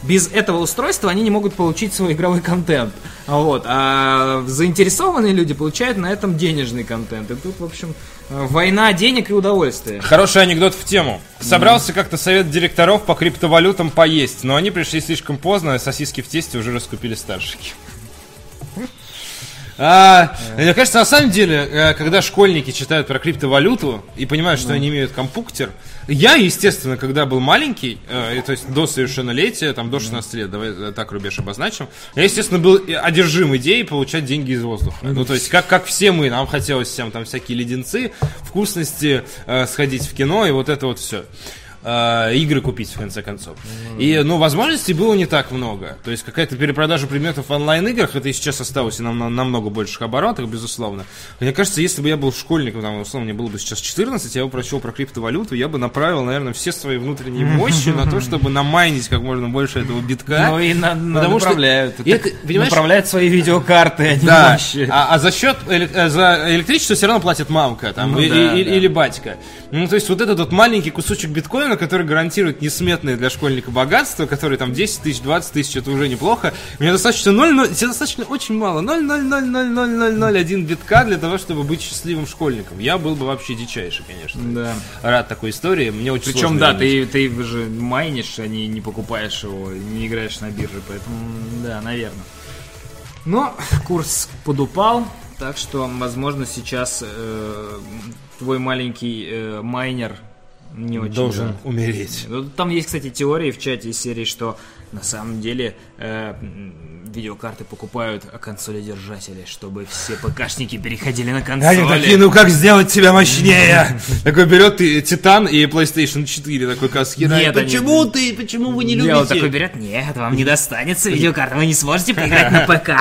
Без этого устройства они не могут получить свой игровой контент. Вот. А заинтересованные люди получают на этом денежный контент. И тут, в общем, война денег и удовольствия. Хороший анекдот в тему. Собрался как-то совет директоров по криптовалютам поесть, но они пришли слишком поздно, а сосиски в тесте уже раскупили старшики. Мне кажется, на самом деле, когда школьники читают про криптовалюту и понимают, что они имеют компьютер, я, естественно, когда был маленький, то есть до совершеннолетия, там, до 16 лет, давай так рубеж обозначим, я, естественно, был одержим идеей получать деньги из воздуха. Ну, то есть, как все мы, нам хотелось всем там всякие леденцы, вкусности, сходить в кино и вот это вот все. Игры купить, в конце концов. И, ну, возможностей было не так много. То есть какая-то перепродажа предметов в онлайн-играх, это и сейчас осталось и на намного больших оборотах, безусловно. Мне кажется, если бы я был школьником, там, условно, мне было бы сейчас 14, я бы прочел про криптовалюту, я бы направил, наверное, все свои внутренние мощи на то, чтобы намайнить как можно больше этого битка. Ну, и направляют. Направляют свои видеокарты, они мощи. А за счет, за электричество все равно платит мамка, там, или батька. Ну, то есть вот этот вот маленький кусочек биткоина, который гарантирует несметное для школьника богатство, который там 10 тысяч, 20 тысяч, это уже неплохо. Мне достаточно очень мало, 0,0000001 битка для того, чтобы быть счастливым школьником. Я был бы вообще дичайший, конечно. Да. Рад такой истории. Мне очень причем, да, ты же майнишь, а не покупаешь его, не играешь на бирже, поэтому, да, наверное. Но курс подупал, так что, возможно, сейчас твой маленький майнер не очень должен умереть. Там есть, кстати, теории в чате из серии, что на самом деле видеокарты покупают консолидержатели, чтобы все ПКшники переходили на консоли. Они такие, ну как сделать тебя мощнее? Такой берет Титан и PlayStation 4, такой каски. Почему ты, почему вы не любите? Такой берет, нет, вам не достанется видеокарта, вы не сможете поиграть на ПК.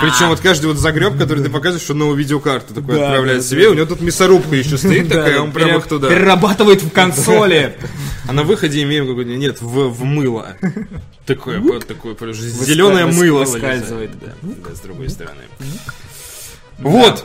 Причем вот каждый вот загреб, который ты показываешь, что новую видеокарту такой отправляет себе, у него тут мясорубка еще стоит такая, он прям их туда. Перерабатывает в консоли. А на выходе имеем какой-то, нет, в мыло. Такое, такое зеленое мыло скальзывает, да, с другой стороны. Вот,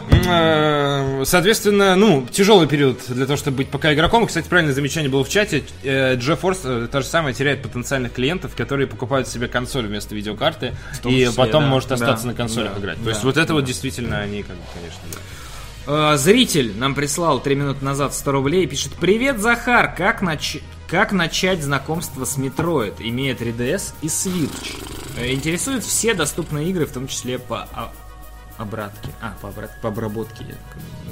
соответственно, ну, тяжелый период для того, чтобы быть пока игроком. Кстати, правильное замечание было в чате. GeForce, та же самая, теряет потенциальных клиентов, которые покупают себе консоль вместо видеокарты, и потом может остаться на консолях играть. То есть вот это вот действительно они, конечно, да. Зритель нам прислал 3 минуты назад 100 рублей и пишет: «Привет, Захар, как начать знакомство с Metroid, имея 3DS и Switch? Интересуют все доступные игры, в том числе по обратке». По обработке.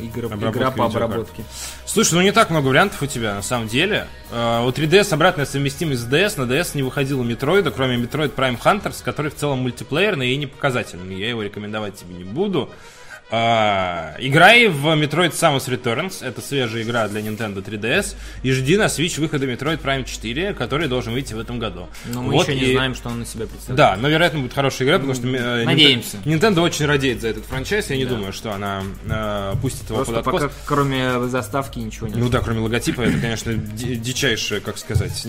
Игра по обработке. Слушай, ну не так много вариантов у тебя, на самом деле. У 3DS обратная совместимость с DS. На DS не выходила Metroid, кроме Metroid Prime Hunters, который в целом мультиплеерный и непоказательный. Я его рекомендовать тебе не буду. Играй в Metroid Samus Returns, это свежая игра для Nintendo 3DS, и жди на Switch выхода Metroid Prime 4, который должен выйти в этом году. Но мы еще не знаем, что он на себя представляет. Да, но вероятно будет хорошая игра, потому что надеемся. Nintendo очень радеет за этот франчайз, я не думаю, что она пустит его под откос. Пока, кроме заставки, ничего нет. Ну да, кроме логотипа, это, конечно, дичайший, как сказать,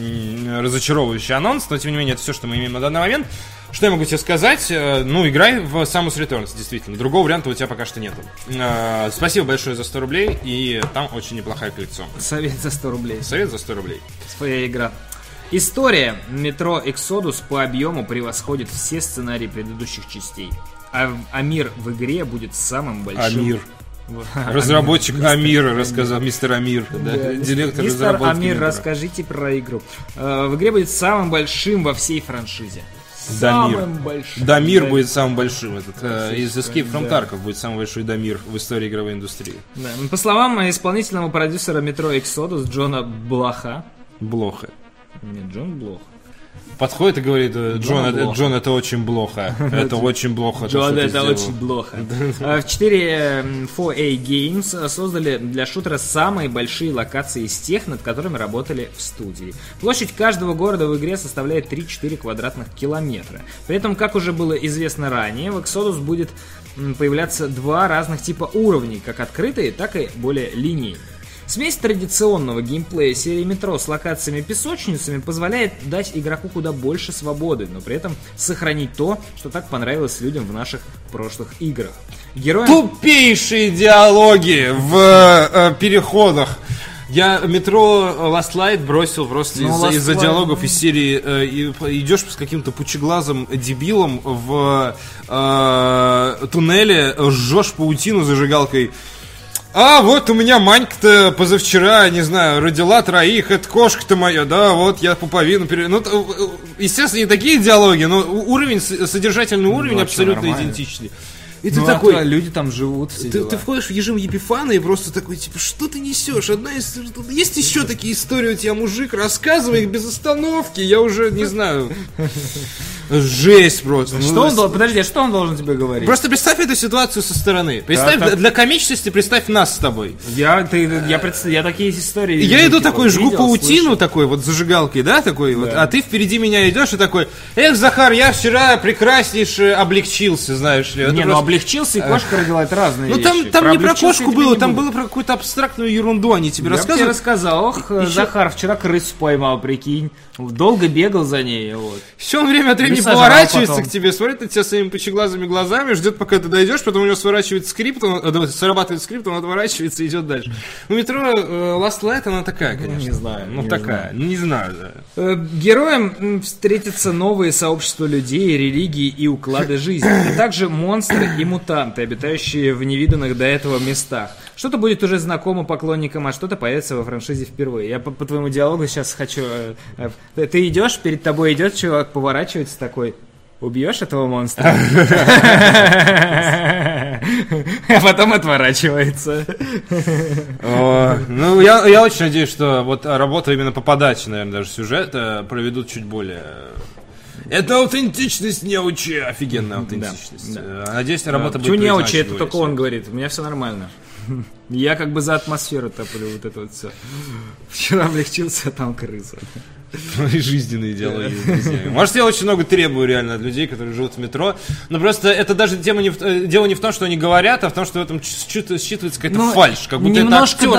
разочаровывающий анонс, но тем не менее это все, что мы имеем на данный момент. Что я могу тебе сказать? Ну, играй в Samus Returns, действительно. Другого варианта у тебя пока что нету. Спасибо большое за 100 рублей, и там очень неплохая коллекция. Совет за 100 рублей. Совет за 100 рублей. Своя игра. История Metro Exodus по объему превосходит все сценарии предыдущих частей. А мир в игре будет самым большим. Амир. Разработчик Амир рассказал, мистер Амир, да, директор разработки. Мистер Амир, расскажите про игру. В игре будет самым большим во всей франшизе. Дамир будет самым большим. Из Escape from Tarkov будет самый большой Дамир в истории игровой индустрии. Да. По словам исполнительного продюсера Metro Exodus Джона Блоха. Нет, Джон Блох. подходит и говорит: Джон, это очень плохо. Это очень плохо. Джон, это очень плохо. В 4A Games создали для шутера самые большие локации из тех, над которыми работали в студии. Площадь каждого города в игре составляет 3-4 квадратных километра. При этом, как уже было известно ранее, в Exodus будет появляться два разных типа уровней, как открытые, так и более линейные. Смесь традиционного геймплея серии метро с локациями-песочницами позволяет дать игроку куда больше свободы, но при этом сохранить то, что так понравилось людям в наших прошлых играх. Героям... Тупейшие диалоги в переходах. Я метро Last Light бросил просто из-за диалогов из серии идешь с каким-то пучеглазым дебилом в туннеле, жжешь паутину зажигалкой. А вот у меня Манька-то позавчера, не знаю, родила троих, это кошка-то моя, да, вот я пуповину перевела. Ну, естественно, не такие диалоги, но уровень, содержательный уровень абсолютно идентичный. И ты такой, люди там живут, все дела. Ты входишь в режим епифана и просто такой, типа, что ты несешь? Есть еще такие истории у тебя, мужик, рассказывай их без остановки, я уже не знаю. Жесть просто. Что он должен тебе говорить? Просто представь эту ситуацию со стороны. Для комичности представь нас с тобой. Я такие истории. Я иду такой, жгу паутину такой вот зажигалкой, да, такой вот, а ты впереди меня идешь и такой, эх, Захар, я вчера прекраснейше облегчился, знаешь ли. Не, ну облегчился и кошка родила, это разные вещи. Ну там не про кошку было, там было про какую-то абстрактную ерунду, они тебе рассказывают. Я тебе рассказал, ох, Захар вчера крысу поймал, прикинь. Долго бегал за ней, вот. Все время от времени поворачивается потом к тебе, смотрит на тебя своими пучеглазыми глазами, ждет, пока ты дойдешь, потом у него срабатывает скрипт, он отворачивается и идет дальше. Ну, метро Last Light, она такая, конечно. Не знаю. Героям встретятся новые сообщества людей, религии и уклады жизни, а также монстры и мутанты, обитающие в невиданных до этого местах. Что-то будет уже знакомо поклонникам, а что-то появится во франшизе впервые. Я по твоему диалогу сейчас хочу... Ты идешь, перед тобой идет чувак, поворачивается такой... Убьешь этого монстра? А потом отворачивается. Ну, я очень надеюсь, что вот работа именно по подаче, наверное, даже сюжета проведут чуть более... Это аутентичность неучи! Офигенная аутентичность. Надеюсь, работа будет... Чего неучи? Это только он говорит. У меня все нормально. Я как бы за атмосферу топлю вот это вот все. Вчера облегчился, а там крыса. И жизненные дела. Может, я очень много требую реально от людей, которые живут в метро. Но просто это даже дело не в том, что они говорят, а в том, что в этом считывается какая-то фальшь. Как будто это актеры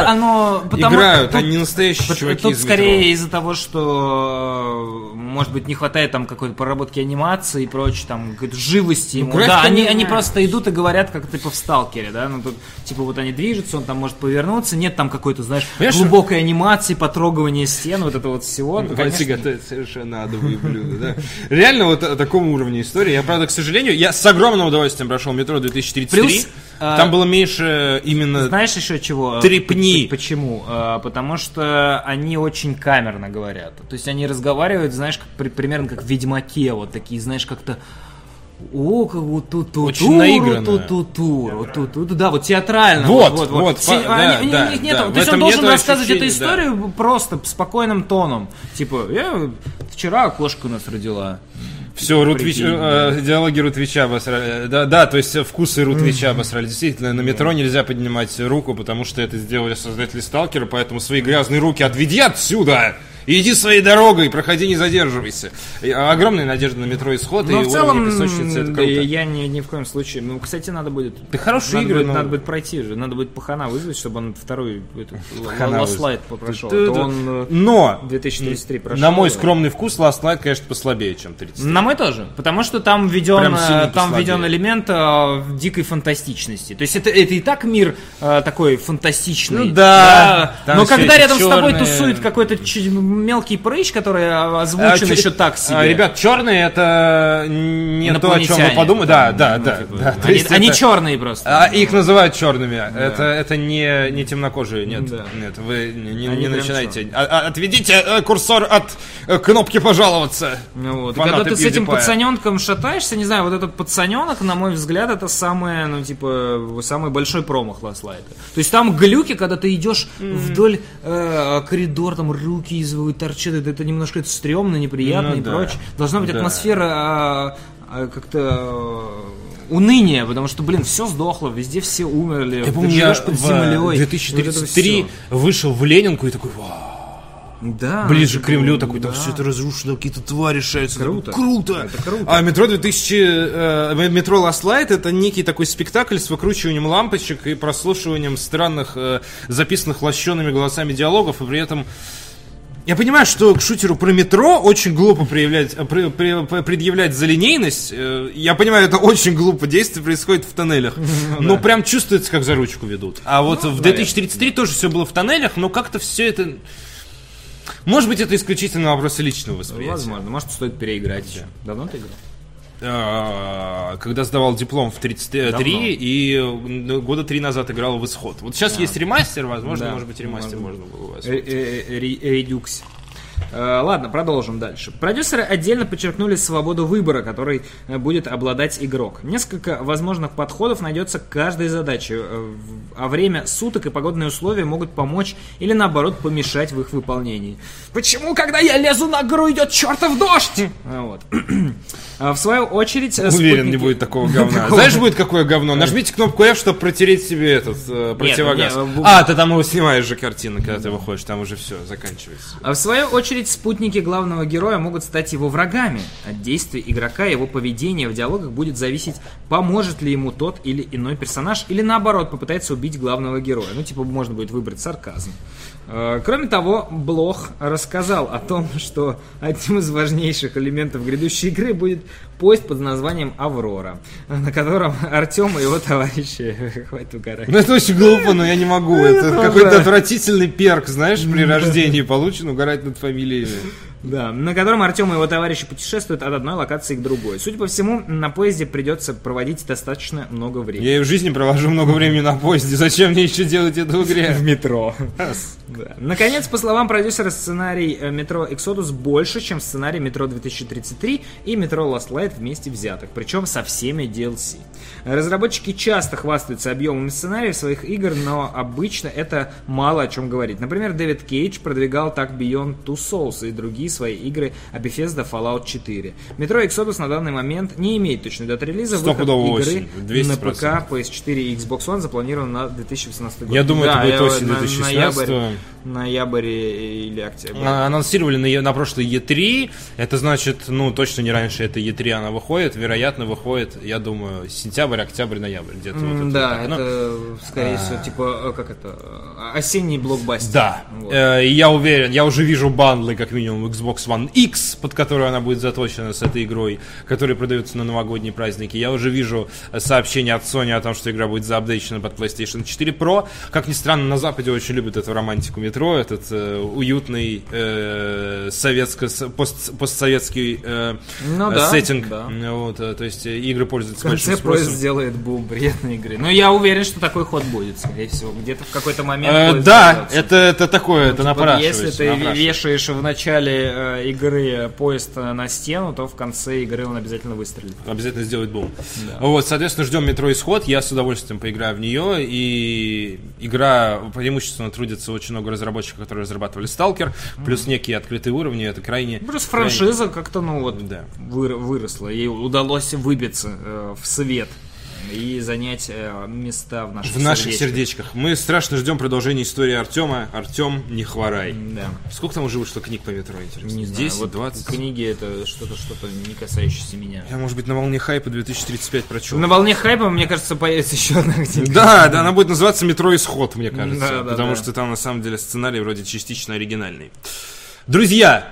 играют, они не настоящие чуваки. Тут скорее из-за того, что, может быть, не хватает там какой-то проработки анимации и прочей, там, какой-то живости ему. Да, они просто идут и говорят, как типа в Сталкере, да. Ну, тут, типа, вот они движется, он там может повернуться, нет там какой-то, знаешь, глубокой анимации, потрогывания стен, вот это вот всего. Пойти готовить совершенно адовые блюда, да. Реально вот о таком уровне истории. Я, правда, к сожалению, я с огромным удовольствием прошел метро 2033. Плюс, там было меньше именно... Знаешь еще чего? Трепни. Почему? Потому что они очень камерно говорят. То есть они разговаривают, знаешь, примерно как в «Ведьмаке», вот такие, знаешь, как-то... О, как вот ту-ту-ту-ту-ту-ту-ту-ту-ту. Да, вот театрально. Вот. Да, нет, да, то есть он должен рассказывать эту историю просто спокойным тоном. Типа, вчера кошка нас родила. Все, диалоги Рутвича обосрали. Да, то есть вкусы Рутвича обосрали. Действительно, на метро нельзя поднимать руку, потому что это сделали создатели Сталкера, поэтому свои грязные руки отведи отсюда! Иди своей дорогой, проходи, не задерживайся. Огромная надежда на метро Исход. Но и в целом, песочницы, это круто. Я ни в коем случае. Ну, кстати, надо будет. Да хорошие игры. Надо будет пройти же. Надо будет пахана вызвать, чтобы он второй Last Light прошел. Но 2033 прошел. На мой скромный вкус, Last Light, конечно, послабее, чем 33. На мой тоже. Потому что там введен элемент дикой фантастичности. То есть это и так мир такой фантастичный. Ну да. Но когда рядом с тобой тусует какой-то мелкий прыщ, который озвучен еще так себе. Ребят, черные — это не то, о чем вы подумали. Да. Они черные просто. Их называют черными. Да. Это не темнокожие. Нет, вы не начинайте. Отведите курсор от кнопки «Пожаловаться». Вот. Когда ты с этим пацаненком шатаешься, не знаю, вот этот пацаненок, на мой взгляд, это самый большой промах Last Light. То есть там глюки, когда ты идешь вдоль коридора, там руки изводят. вы торчит, это немножко это стрёмно, неприятно, ну, и да, прочее. Должна быть, да, атмосфера как-то уныние, потому что, блин, все сдохло, везде все умерли. Ты помню, я под землей. 2033 вот вышел в Ленинку и такой, да, ближе к Кремлю, такой, там, да, все это разрушено, какие-то твари решаются. Круто. Круто. Круто. А метро 2000, метро Last Light — это некий такой спектакль с выкручиванием лампочек и прослушиванием странных, записанных лощеными голосами диалогов, и при этом... Я понимаю, что к шутеру про метро очень глупо предъявлять за линейность. Я понимаю, это очень глупо действие происходит в тоннелях. Но прям чувствуется, как за ручку ведут. А вот в 2033 тоже все было в тоннелях, но как-то все это... Может быть, это исключительно вопросы личного восприятия. Возможно, может, стоит переиграть. Давно ты играл? Когда сдавал диплом в 33 и года 3 назад играл в Исход. Вот сейчас есть ремастер, возможно, может быть, ремастер можно было у вас. Редюкс. Ладно, продолжим дальше. Продюсеры отдельно подчеркнули свободу выбора, которой будет обладать игрок. Несколько возможных подходов найдется к каждой задаче, а время суток и погодные условия могут помочь или, наоборот, помешать в их выполнении. Почему, когда я лезу на гору, идет чертов дождь? Вот. В свою очередь... Уверен, спутники... не будет такого говна. Знаешь, будет какое говно? Нажмите кнопку F, чтобы протереть себе этот противогаз. А, ты там его снимаешь же картину, когда ты выходишь, там уже все, заканчивается. В свою очередь спутники главного героя могут стать его врагами. От действий игрока его поведение в диалогах будет зависеть, поможет ли ему тот или иной персонаж, или наоборот, попытается убить главного героя. Ну, типа, можно будет выбрать сарказм. Кроме того, Блох рассказал о том, что одним из важнейших элементов грядущей игры будет поезд под названием «Аврора», на котором Артем и его товарищи... Хватит угорать. Ну, это очень глупо, но я не могу. Это какой-то отвратительный перк, знаешь, при рождении получен, угорать над фамилиями. Да, на котором Артем и его товарищи путешествуют от одной локации к другой. Судя по всему, на поезде придется проводить достаточно много времени. Я и в жизни провожу много времени на поезде. Зачем мне еще делать эту игре? В метро. Да. Наконец, по словам продюсера, сценарий «Метро Exodus» больше, чем сценарий «Метро 2033» и «Метро Last Light» вместе взятых, причем со всеми DLC. Разработчики часто хвастаются объемами сценариев своих игр, но обычно это мало о чем говорит. Например, Дэвид Кейдж продвигал так Beyond Two Souls и другие свои игры, а Bethesda Fallout 4. Metro Exodus на данный момент не имеет точной даты релиза. Выход игры 200%. На ПК, PS4 и Xbox One запланирован на 2018 год. Я думаю, да, это будет осень 2016. Ноябрь или октябрь. Анонсировали на прошлой E3. Это значит, ну, точно не раньше это E3 она выходит. Вероятно, выходит, я думаю, сентябрь, октябрь, ноябрь. Где-то вот да, это, ну, скорее всего, типа, как это, осенний блокбастер. Да, вот. Я уверен, я уже вижу бандлы, как минимум, Xbox One X, под которую она будет заточена с этой игрой, которая продается на новогодние праздники. Я уже вижу сообщение от Sony о том, что игра будет заапдейчена под PlayStation 4 Pro. Как ни странно, на Западе очень любят эту романтику метро, этот уютный постсоветский сеттинг. Да. Вот, то есть игры пользуются большим спросом. Концепт сделает бум приятной игры. Но я уверен, что такой ход будет, скорее всего. Где-то в какой-то момент... да, это такое, ну, это типа, напрашивается. Если ты вешаешь в начале игры поезд на стену, то в конце игры он обязательно выстрелит. Обязательно сделает бум. Да. Вот, соответственно, ждем «Метро Исход». Я с удовольствием поиграю в нее. И игра преимущественно трудится очень много разработчиков, которые разрабатывали Сталкер, плюс некие открытые уровни, это крайне... Плюс франшиза как-то, ну вот, да, выросла, ей удалось выбиться в свет и занять места в наших сердечках. Мы страшно ждем продолжения истории Артема. Артем, не хворай. Да. Сколько там уже вышло книг по метро, интересно? Не знаю, 10, вот 20. Книги — это что-то не касающееся меня. Я, может быть, на волне хайпа 2035 прочел. На волне хайпа, мне кажется, появится еще одна книга. Да, она будет называться «Метро Исход», мне кажется. Да, потому что там, на самом деле, сценарий вроде частично оригинальный. Друзья,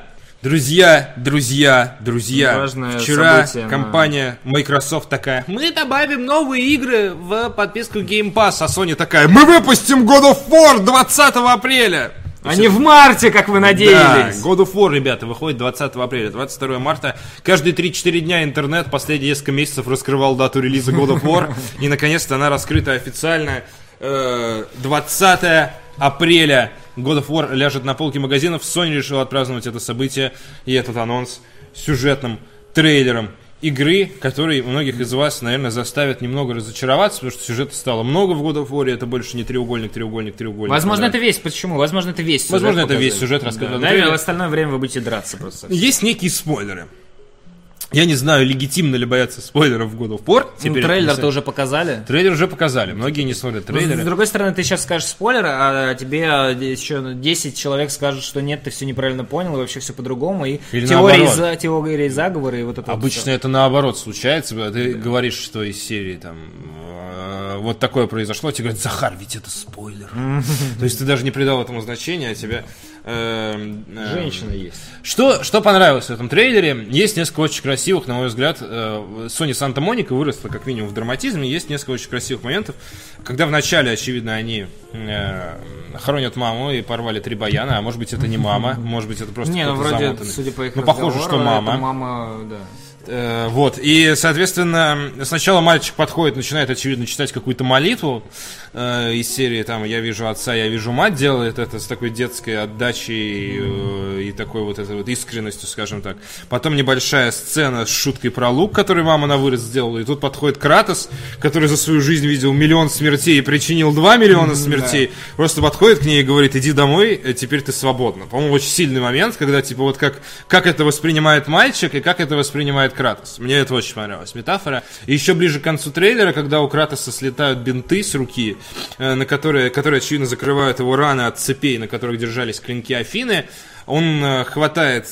важное вчера событие, компания Microsoft такая: мы добавим новые игры в подписку Game Pass, а Sony такая: мы выпустим God of War 20 апреля. А не в марте, как вы надеялись. Да, God of War, ребята, выходит 20 апреля, 22 марта. Каждые 3-4 дня интернет последние несколько месяцев раскрывал дату релиза God of War. И, наконец-то, она раскрыта официально. 20 апреля God of War ляжет на полки магазинов. Sony решила отпраздновать это событие и этот анонс сюжетным трейлером игры, которые многих из вас, наверное, заставят немного разочароваться, потому что сюжета стало много в God of War, это больше не треугольник. Возможно, это весь, почему? Возможно, это весь сюжет. Возможно, это весь сюжет рассказан. Да, в остальное время вы будете драться просто. Есть некие спойлеры. Я не знаю, легитимно ли бояться спойлеров в God of War. Ну, трейлер-то уже показали. Трейлер уже показали, многие не смотрят трейлеры. С другой стороны, ты сейчас скажешь спойлер, а тебе еще 10 человек скажут, что нет, ты все неправильно понял, и вообще все по-другому. И теории заговора и вот это. Обычно вот это наоборот случается. Ты говоришь, что из серии там вот такое произошло, тебе говорят: Захар, ведь это спойлер. То есть ты даже не придал этому значения, а тебя... Женщина есть. Что понравилось в этом трейлере? Есть несколько очень красивых, на мой взгляд, Sony Santa Monica выросла как минимум в драматизме. Есть несколько очень красивых моментов, когда вначале, очевидно, они хоронят маму и порвали 3 баяна. А может быть, это не мама, может быть, это просто какой-то замотанный. Не, ну вроде, судя по их разговору, похоже, что мама, да. Вот, и, соответственно, сначала мальчик подходит, начинает, очевидно, читать какую-то молитву из серии, там, я вижу отца, я вижу мать, делает это с такой детской отдачей и такой вот этой вот искренностью, скажем так. Потом небольшая сцена с шуткой про лук, который мама на вырос сделала, и тут подходит Кратос, который за свою жизнь видел 1 миллион смертей и причинил 2 миллиона смертей, просто подходит к ней и говорит: иди домой, теперь ты свободна. По-моему, очень сильный момент, когда, типа, вот как это воспринимает мальчик и как это воспринимает Кратос. Мне это очень понравилась метафора. И еще ближе к концу трейлера, когда у Кратоса слетают бинты с руки, на которые очевидно, закрывают его раны от цепей, на которых держались клинки Афины, он хватает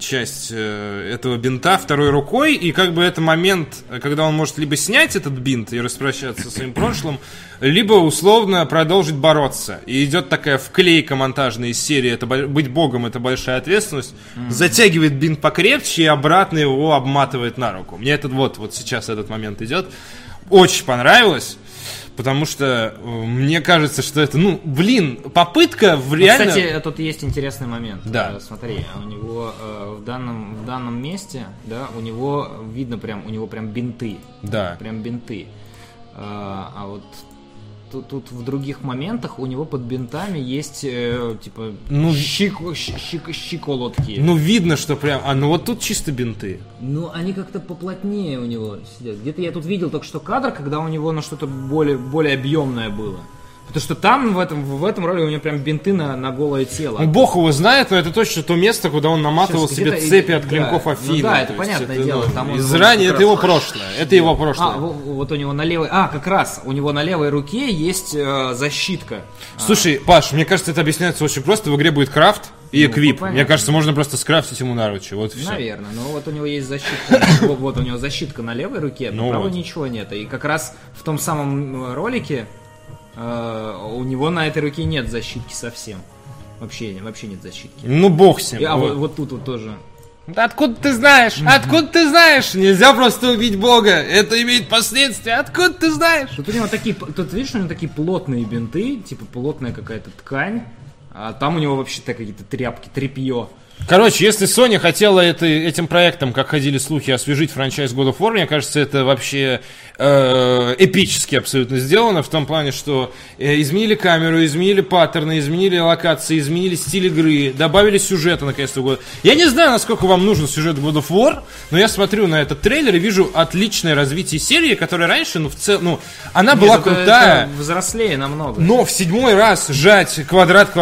часть этого бинта второй рукой, и как бы это момент, когда он может либо снять этот бинт и распрощаться со своим прошлым, либо условно продолжить бороться. И идет такая вклейка монтажная из серии: это быть богом — это большая ответственность. Затягивает бинт покрепче и обратно его обматывает на руку. Мне этот вот сейчас этот момент идет. Очень понравилось. Потому что мне кажется, что это, попытка в реально... Кстати, тут есть интересный момент. Да. Смотри, у него в данном месте, да, у него видно прям, у него прям бинты. Да. Прям бинты. А вот тут в других моментах у него под бинтами есть щиколотки. Ну видно, что прям... А ну вот тут чисто бинты. Ну они как-то поплотнее у него сидят. Где-то я тут видел только что кадр, когда у него что-то более объемное было. Потому что там в этом ролике у него прям бинты на голое тело. Ну, бог его знает, но это точно то место, куда он наматывал себе цепи от клинков Афины. Ну, да, это понятное дело. Изранее это его прошлое. Это его прошлое. А, вот у него на левой... А, как раз, у него на левой руке есть защитка. Слушай, Паш, мне кажется, это объясняется очень просто. В игре будет крафт и эквип. Мне кажется, можно просто скрафтить ему наручи. Вот и все. Наверное. Но вот у него есть защитка. Вот у него защитка на левой руке, но правой ничего нет. И как раз в том самом ролике у него на этой руке нет защитки совсем. Вообще нет защитки. Ну бог с ним. А вот тут вот тоже. Откуда ты знаешь? Откуда ты знаешь? Нельзя просто убить бога. Это имеет последствия. Откуда ты знаешь? Тут у него такие... Тут видишь, у него такие плотные бинты. Типа плотная какая-то ткань. А там у него вообще-то какие-то тряпки, тряпье. Короче, если Sony хотела этим проектом, как ходили слухи, освежить франчайз God of War, мне кажется, это вообще эпически абсолютно сделано. В том плане, что изменили камеру, изменили паттерны, изменили локации, изменили стиль игры, добавили сюжета наконец-то в God of War. Я не знаю, насколько вам нужен сюжет God of War, но я смотрю на этот трейлер и вижу отличное развитие серии, которая раньше, она была крутая. Взрослее намного. Но в 7-й раз жать квадрат,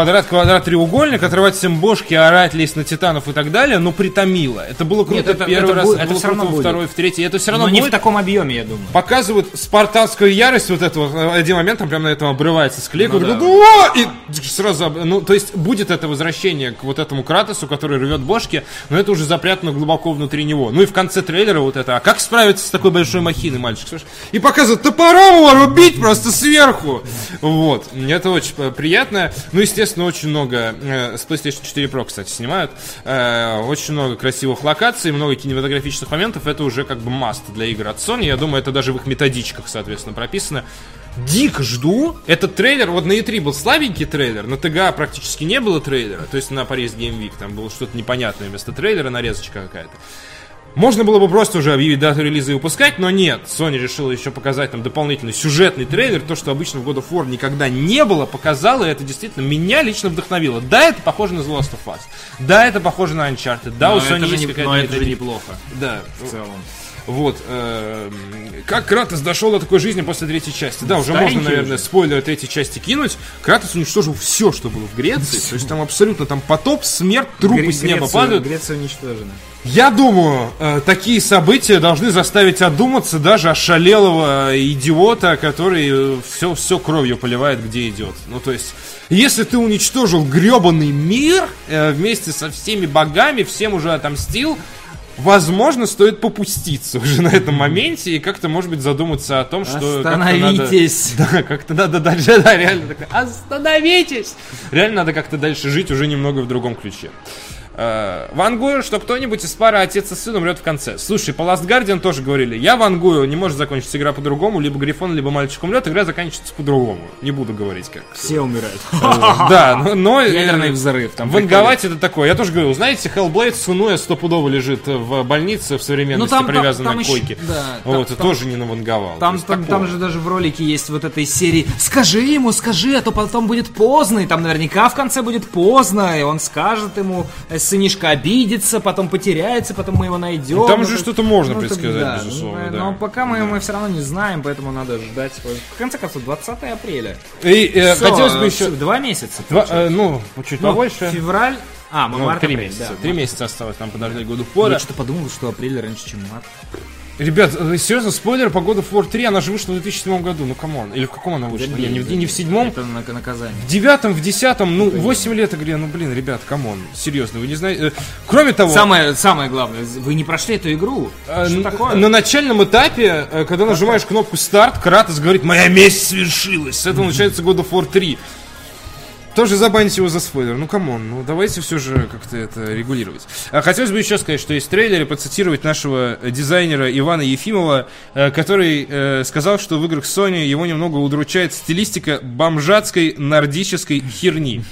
треугольник, отрывать всем бошки, орать, лезть на титанов и так далее, но притомило. Это было круто. Нет, первый раз, это было круто во второй, в третий. Это все равно будет. Но не в таком объеме, я думаю. Показывают спартанскую ярость, вот это вот, один момент, там прям на этом обрывается склейка, и сразу, то есть будет это возвращение к вот этому Кратосу, который рвет бошки, но это уже запрятано глубоко внутри него. Ну и в конце трейлера вот это, а как справиться с такой большой махиной, мальчик? Слушай? И показывают, топором его рубить просто сверху. Вот. Это очень приятно. Ну, естественно, очень много с PlayStation 4 Pro, кстати, снимают. Очень много красивых локаций, много кинематографических моментов. Это уже как бы маст для игр от Sony. Я думаю, это даже в их методичках, соответственно, прописано. Дико жду. Этот трейлер, вот на E3 был слабенький трейлер, на ТГА практически не было трейлера. То есть на Paris Game Week там было что-то непонятное вместо трейлера, нарезочка какая-то. Можно было бы просто уже объявить дату релиза и выпускать, но нет. Sony решила еще показать там дополнительный сюжетный трейлер, то, что обычно в God of War никогда не было, показала, и это действительно меня лично вдохновило. Да, это похоже на The Last of Us. Да, это похоже на Uncharted. Да, но у Sony есть какая-то... Но это же неплохо. Да, в целом. Вот, как Кратос дошел до такой жизни после третьей части. Да, уже можно, наверное, спойлеры третьей части кинуть. Кратос уничтожил все, что было в Греции. То есть там абсолютно там потоп, смерть, трупы с неба падают. Греция уничтожена. Я думаю, такие события должны заставить одуматься даже ошалелого идиота, который все кровью поливает, где идет. Ну, то есть, если ты уничтожил гребаный мир вместе со всеми богами, всем уже отомстил, возможно, стоит попуститься уже на этом моменте и как-то, может быть, задуматься о том, что... Остановитесь! Как-то надо, да, как-то надо дальше... Да, реально так... Остановитесь! Реально надо как-то дальше жить уже немного в другом ключе. Вангую, что кто-нибудь из пары отец и сын умрет в конце. Слушай, по Last Guardian тоже говорили. Я вангую, не может закончиться игра по-другому. Либо Грифон, либо Мальчик умрет. Игра заканчивается по-другому. Не буду говорить как. Все умирают. Да, но... Ядерный взрыв. Ванговать это такое. Я тоже говорю, знаете, Hellblade Сунуя стопудово лежит в больнице в современности, привязанной к койке. Вот, и тоже не наванговал. Там же даже в ролике есть вот этой серии «Скажи ему, скажи, а то потом будет поздно». И там наверняка в конце будет поздно. И он скажет ему... Сынишка обидится, потом потеряется, потом мы его найдем. Там же что-то можно предсказать, да, безусловно. Да. Но пока мы все равно не знаем, поэтому надо ждать. В конце концов, 20 апреля. И хотелось бы еще... 2 месяца. Чуть побольше. Февраль. Март, 3 месяца. 3 месяца осталось, нам подождать году пора. Я что-то подумал, что апрель раньше, чем март. Ребят, серьезно, спойлер по God of War 3, она же вышла в 2007 году, ну камон. Или в каком она вышла? Не в 7-м. Это наказание. В 9-м, в 10-м, 8 лет игре, ребят, камон. Серьезно, вы не знаете... Кроме того... Самое главное, вы не прошли эту игру. Что такое? На начальном этапе, когда нажимаешь кнопку старт, Кратос говорит, моя месть свершилась. С этого начинается God of War 3. Тоже забанить его за спойлер. Ну, камон, давайте все же как-то это регулировать. Хотелось бы еще сказать, что есть трейлер, и процитировать нашего дизайнера Ивана Ефимова, который сказал, что в играх Sony его немного удручает стилистика бомжатской нордической херни,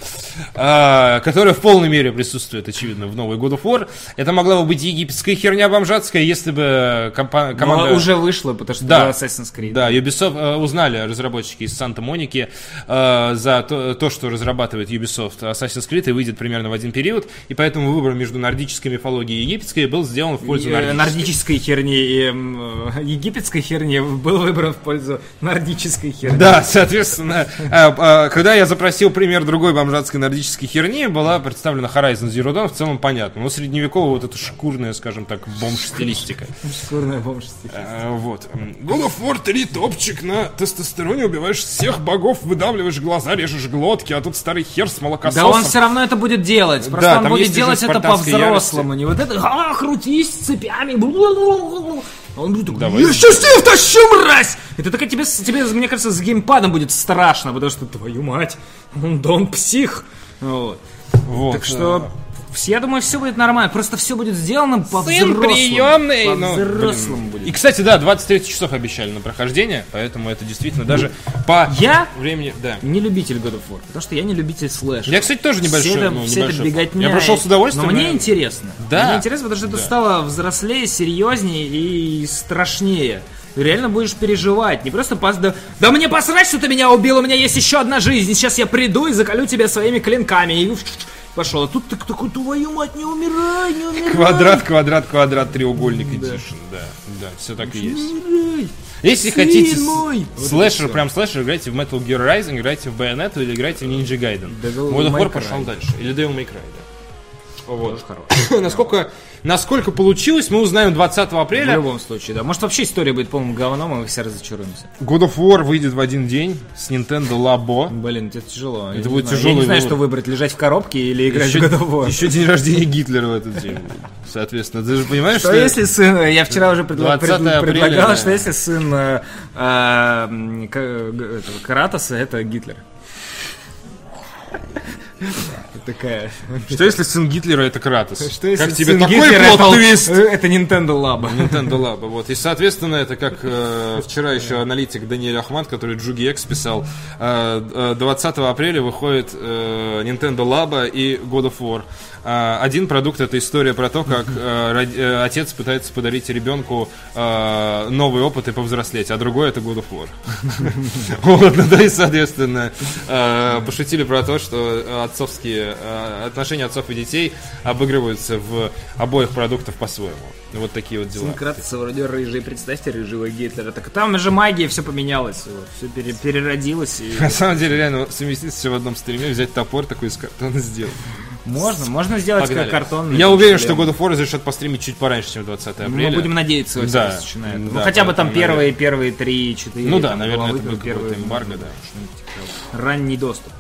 которая в полной мере присутствует, очевидно, в новый God of War. Это могла бы быть египетская херня бомжатская, если бы команда... уже вышла, потому что была Assassin's Creed. Да, Ubisoft узнали, разработчики из Санта-Моники, за то, что разрабатывает Ubisoft Assassin's Creed и выйдет примерно в один период, и поэтому выбор между нордической мифологией и египетской был сделан в пользу нордической херни и египетской херни был выбран в пользу нордической херни. Да, соответственно, когда я запросил пример другой бомжатской нордической херни, была представлена Horizon Zero Dawn, в целом понятно, но средневековая вот эта шкурная, скажем так, бомж-стилистика. Шкурная бомж-стилистика. Вот. God of War 3 топчик на тестостероне, убиваешь всех богов, выдавливаешь глаза, режешь глотки, а тут старый хер с молокососом. Да он все равно это будет делать. Просто да, он будет делать это по-взрослому. Не вот это, крутись цепями. Он будет такой, давай. Я сейчас тебя втащу, мразь! Это такая тебе, мне кажется, с геймпадом будет страшно, потому что, твою мать, он псих. Вот. Так что... Я думаю, все будет нормально, просто все будет сделано по-взрослому. Сын приемный, по-взрослому будет. И, кстати, да, 23 часов обещали на прохождение, поэтому это действительно даже по времени... Я не любитель God of War, потому что я не любитель слэш. Я, кстати, тоже небольшой. Все это беготня. Я прошел с удовольствием. Но мне интересно. Да. Мне интересно, потому что это стало взрослее, серьезнее и страшнее. Ты реально будешь переживать, не просто да мне посрать, что ты меня убил, у меня есть еще одна жизнь, сейчас я приду и заколю тебя своими клинками и... пошел. А тут ты такой, твою мать, не умирай. Квадрат, треугольник и тишина. Да, все так и есть. Если хотите слэшер, прям слэшер, играйте в Metal Gear Rising, играйте в Bayonetta или играйте в Ninja Gaiden. God of War пошел дальше. Или Devil May Cry, Вот. Насколько получилось, мы узнаем 20 апреля. В любом случае, да. Может, вообще история будет полным говном, и мы все разочаруемся. God of War выйдет в один день с Nintendo Labo. Блин, это тяжело. Это будет тяжело. Я не знаю, что выбрать, лежать в коробке или играть в God of War. Еще день рождения Гитлера в этот день. Соответственно, ты же понимаешь, что... если сын... Я вчера уже предлагал, что если сын Кратоса, это Гитлер. Такая. Что если сын Гитлера — это Кратос? Что если как тебе сын такой плот-твист? Это Nintendo Lab. Nintendo Lab, вот. И, соответственно, это как вчера еще аналитик Даниэль Ахмад, который Джуги Экс писал. 20 апреля выходит Nintendo Lab и God of War. Один продукт — это история про то, как отец пытается подарить ребенку новый опыт и повзрослеть, а другой — это God of War. Вот, да, и, соответственно, пошутили про то, что отцовские отношения отцов и детей обыгрываются в обоих продуктах по-своему. Вот такие вот дела. Кратца вроде рыжий, представьте, рыжего Гитлера. Так там же магия, все поменялось, все переродилось. На самом деле, реально, совместить все в одном стриме, взять топор такой из картона сделать. Можно сделать как картон. Я уверен, что God of War разрешат постримить чуть пораньше, чем 20 апреля. Мы будем надеяться, что да, начинает. Да, ну, хотя бы там первые 3-4. Ну да, там, наверное, это будет первый эмбарго, да. Ранний доступ.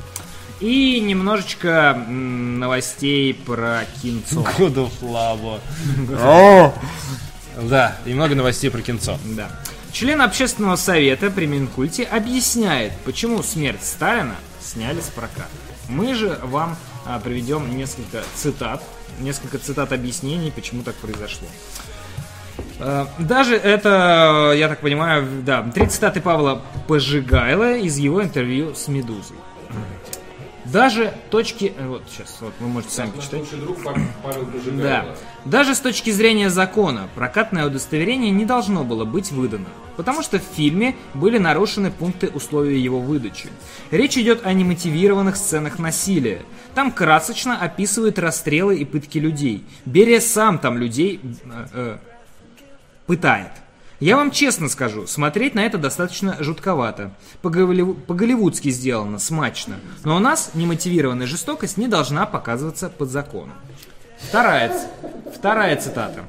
И немножечко новостей про кинцо. God of Lava. Да, немного новостей про кинцо. Да. Член общественного совета при Минкульте объясняет, почему «Смерть Сталина» сняли с проката. Мы же вам приведем несколько цитат объяснений, почему так произошло. Даже это, я так понимаю, да, 3 цитаты Павла Пожигайла из его интервью с «Медузой». Даже точки... Вот, сейчас, вот, вы можете сами почитать. Да. Даже с точки зрения закона прокатное удостоверение не должно было быть выдано, потому что в фильме были нарушены пункты условий его выдачи. Речь идет о немотивированных сценах насилия. Там красочно описывают расстрелы и пытки людей. Берия сам там людей пытает. Я вам честно скажу, смотреть на это достаточно жутковато. По-голливудски сделано, смачно. Но у нас немотивированная жестокость не должна показываться под законом. Вторая цитата.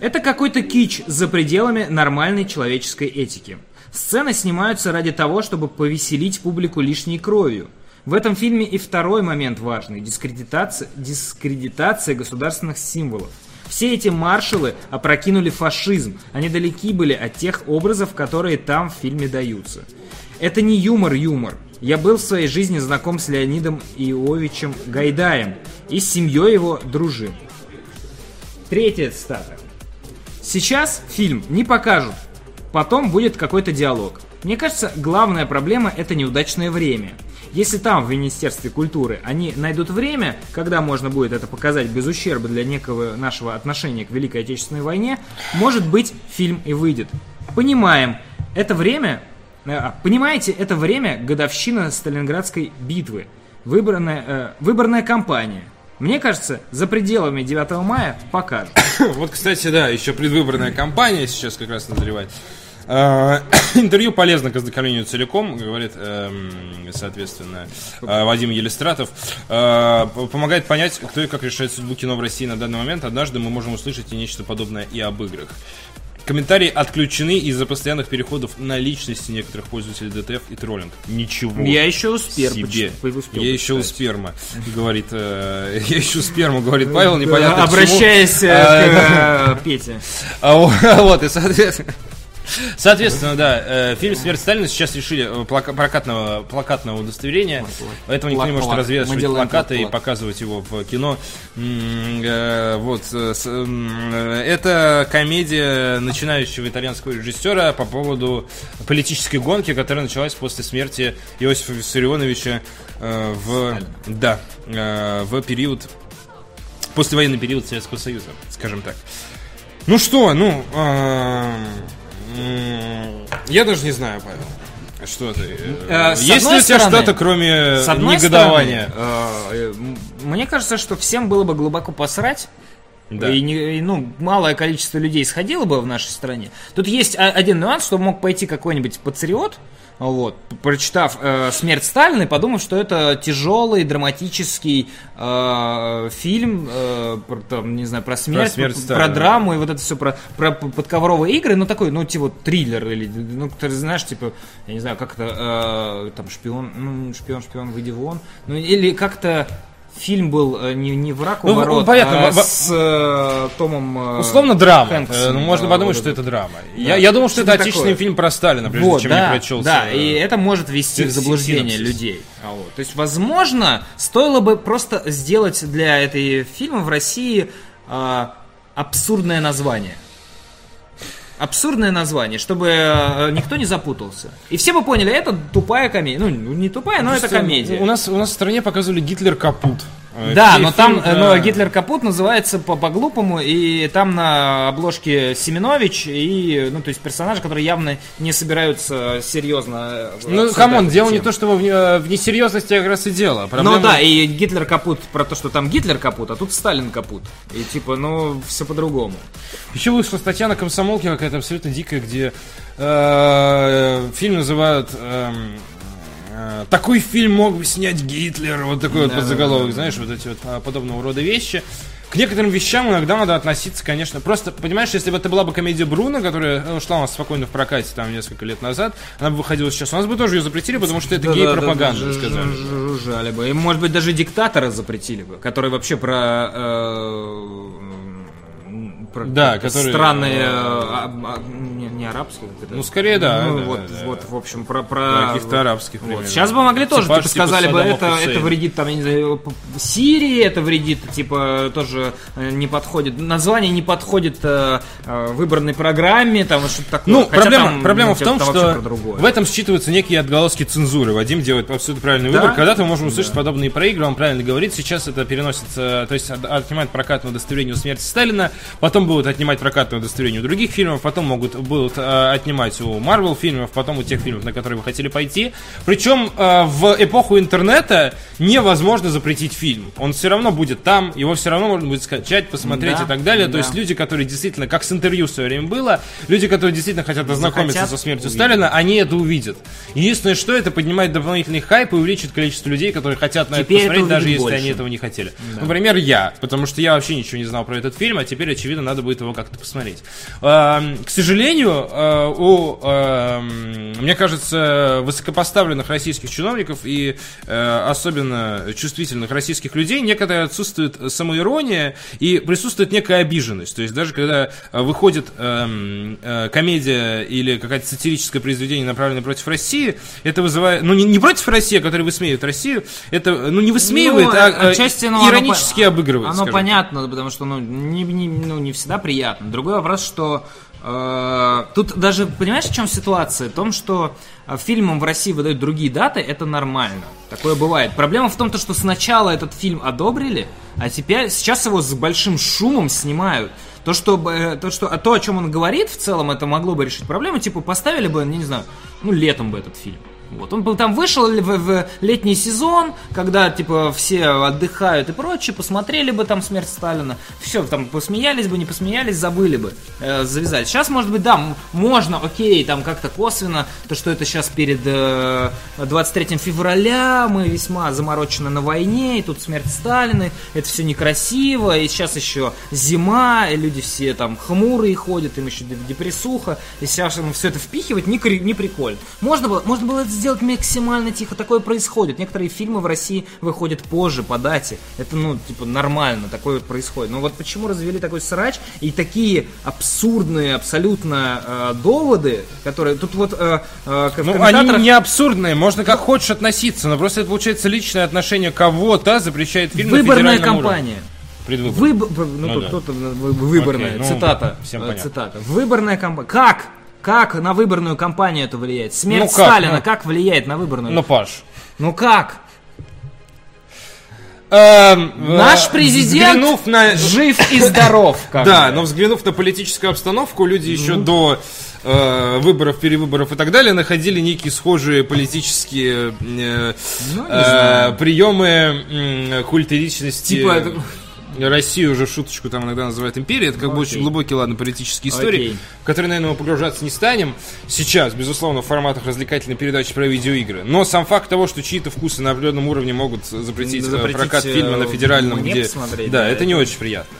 Это какой-то кич за пределами нормальной человеческой этики. Сцены снимаются ради того, чтобы повеселить публику лишней кровью. В этом фильме и второй момент важный – дискредитация государственных символов. Все эти маршалы опрокинули фашизм. Они далеки были от тех образов, которые там в фильме даются. Это не юмор. Я был в своей жизни знаком с Леонидом Иовичем Гайдаем и с семьей его дружил. Третья цитата. Сейчас фильм не покажут. Потом будет какой-то диалог. Мне кажется, главная проблема – это неудачное время. Если там, в Министерстве культуры, они найдут время, когда можно будет это показать без ущерба для некого нашего отношения к Великой Отечественной войне, может быть, фильм и выйдет. Понимаете, это время годовщина Сталинградской битвы, выборная кампания. Мне кажется, за пределами 9 мая покажут. Вот, кстати, да, еще предвыборная кампания сейчас как раз назревает. Интервью полезно к ознакомлению целиком, говорит, соответственно, Вадим Елистратов. Помогает понять, кто и как решает судьбу кино в России на данный момент. Однажды мы можем услышать и нечто подобное и об играх. Комментарии отключены из-за постоянных переходов на личности некоторых пользователей ДТФ и троллинг. Ничего. Я еще у спермы. Я еще у спермы, говорит. Я еще у спермы, говорит Павел, непонятно. Обращаясь к Пете. Вот, и соответственно. Соответственно, да, фильм «Смерть Сталина» сейчас решили плакатного удостоверения. Поэтому никто не может развешивать плакаты и показывать его в кино. Вот. Это комедия начинающего итальянского режиссера по поводу политической гонки, которая началась после смерти Иосифа Виссарионовича в период, послевоенный период Советского Союза, скажем так. Ну что, я даже не знаю, Павел. Что ты? Есть ли у тебя что-то, кроме негодования? Мне кажется, что всем было бы глубоко посрать. Да. И малое количество людей сходило бы в нашей стране. Тут есть один нюанс, что мог пойти какой-нибудь патриот, вот, прочитав «Смерть Сталина», и подумав, что это тяжелый драматический фильм про смерть, про драму и вот это все про подковровые игры, такой триллер или, ты знаешь, я не знаю, как это, шпион, выйди вон, или как-то Фильм был не враг у ворот, понятно, с Томом условно драма. Хэнксом, можно подумать, что это драма. Да. Я думал, что это отечественный такое? Фильм про Сталина, прежде вот, чем да, я прочел. Да, и это может ввести в заблуждение людей. Вот. То есть, возможно, стоило бы просто сделать для этого фильма в России абсурдное название. Абсурдное название, чтобы никто не запутался. И все бы поняли, это тупая комедия. Ну, не тупая, но просто это комедия. У нас в стране показывали «Гитлер капут». Да, но там но «Гитлер капут» называется по-глупому, и там на обложке Семенович, и, ну, то есть персонажи, которые явно не собираются серьезно... Ну, камон, дело не то, что в несерьезности как раз и дело. Проблема... Ну да, и «Гитлер капут» про то, что там Гитлер капут, а тут Сталин капут. И типа, ну, все по-другому. Еще вышла статья на «Комсомолке» какая-то абсолютно дикая, где фильм называют... Такой фильм мог бы снять Гитлер. Вот такой да, вот подзаголовок, да, знаешь, вот эти вот подобного рода вещи. К некоторым вещам иногда надо относиться, конечно. Просто, понимаешь, если бы это была бы комедия Бруно, которая шла у нас спокойно в прокате там несколько лет назад, она бы выходила сейчас. У нас бы тоже ее запретили, потому что это гей-пропаганда, сказали. Жужжали бы. И, может быть, даже «Диктатора» запретили бы, который вообще про странные... Не арабские? Ну, скорее, да. Ну, да, вот, да, вот, в общем, про каких-то арабских примеров. Вот. Сейчас бы могли тоже, типа, сказали бы, это вредит, там, я не знаю, Сирии, это вредит, типа, тоже не подходит, название не подходит выбранной программе, там, что-то такое. Ну, хотя проблема в том, что в этом считываются некие отголоски цензуры. Вадим делает абсолютно правильный выбор. Когда-то мы можем услышать подобные про игры, он правильно говорит, сейчас это переносится, то есть отнимает прокатное удостоверение у смерти Сталина, потом будут отнимать прокатное удостоверение у других фильмов, потом будут отнимать у Marvel фильмов, потом у тех фильмов, на которые вы хотели пойти. Причем в эпоху интернета невозможно запретить фильм. Он все равно будет там, его все равно можно будет скачать, посмотреть, да, и так далее. Да. То есть люди, которые действительно, как с интервью в свое время было, люди, которые действительно хотят ознакомиться со смертью Сталина, они это увидят. Единственное, что это поднимает дополнительный хайп и увеличит количество людей, которые хотят на это посмотреть, даже если они этого не хотели. Да. Например, я, потому что я вообще ничего не знал про этот фильм, а теперь, очевидно, надо будет его как-то посмотреть. К сожалению, мне кажется, высокопоставленных российских чиновников и особенно чувствительных российских людей некогда отсутствует самоирония и присутствует некая обиженность. То есть даже когда выходит комедия или какое-то сатирическое произведение, направленное против России, это вызывает... Ну, не против России, которая высмеивает Россию, это, ну, не высмеивает, отчасти, иронически оно обыгрывает. Оно понятно, потому что не всегда приятно. Другой вопрос, что тут даже, понимаешь, в чем ситуация? В том, что фильмам в России выдают другие даты, это нормально. Такое бывает. Проблема в том, что сначала этот фильм одобрили, а теперь сейчас его с большим шумом снимают. То, о чем он говорит, в целом, это могло бы решить проблему. Типа, поставили бы, не знаю, ну, летом бы этот фильм. Вот. Он был там, вышел в летний сезон, когда, типа, все отдыхают и прочее, посмотрели бы там «Смерть Сталина», все, там, посмеялись бы, не посмеялись, забыли бы, завязали. Сейчас, может быть, да, можно, окей, там, как-то косвенно, то, что это сейчас перед 23 февраля, мы весьма заморочены на войне, и тут «Смерть Сталина», это все некрасиво, и сейчас еще зима, и люди все там хмурые ходят, им еще депрессуха, и сейчас все это впихивать не прикольно. Можно было это сделать максимально тихо, такое происходит. Некоторые фильмы в России выходят позже по дате. Это, ну, типа, нормально, такое вот происходит. Но вот почему развели такой срач и такие абсурдные абсолютно доводы, которые тут вот комментаторах... они не абсурдные, можно как хочешь относиться, но просто это получается личное отношение кого-то запрещает фильм на федеральном уровне. Выборная кампания. Выборная, окей, цитата. Цитата. Выборная кампания. Как на выборную кампанию это влияет? Смерть Сталина как влияет на выборную? Ну, Паш. Ну как? Наш президент жив и здоров. Да, но взглянув на политическую обстановку, люди еще до выборов, перевыборов и так далее находили некие схожие политические приемы культа личности. Типа... Россию уже в шуточку там иногда называют империей. Это как бы очень глубокие, ладно, политические истории, в которые, наверное, мы погружаться не станем сейчас, безусловно, в форматах развлекательной передачи про видеоигры. Но сам факт того, что чьи-то вкусы на определенном уровне могут запретить прокат фильма на федеральном, где... Да, это не очень приятно.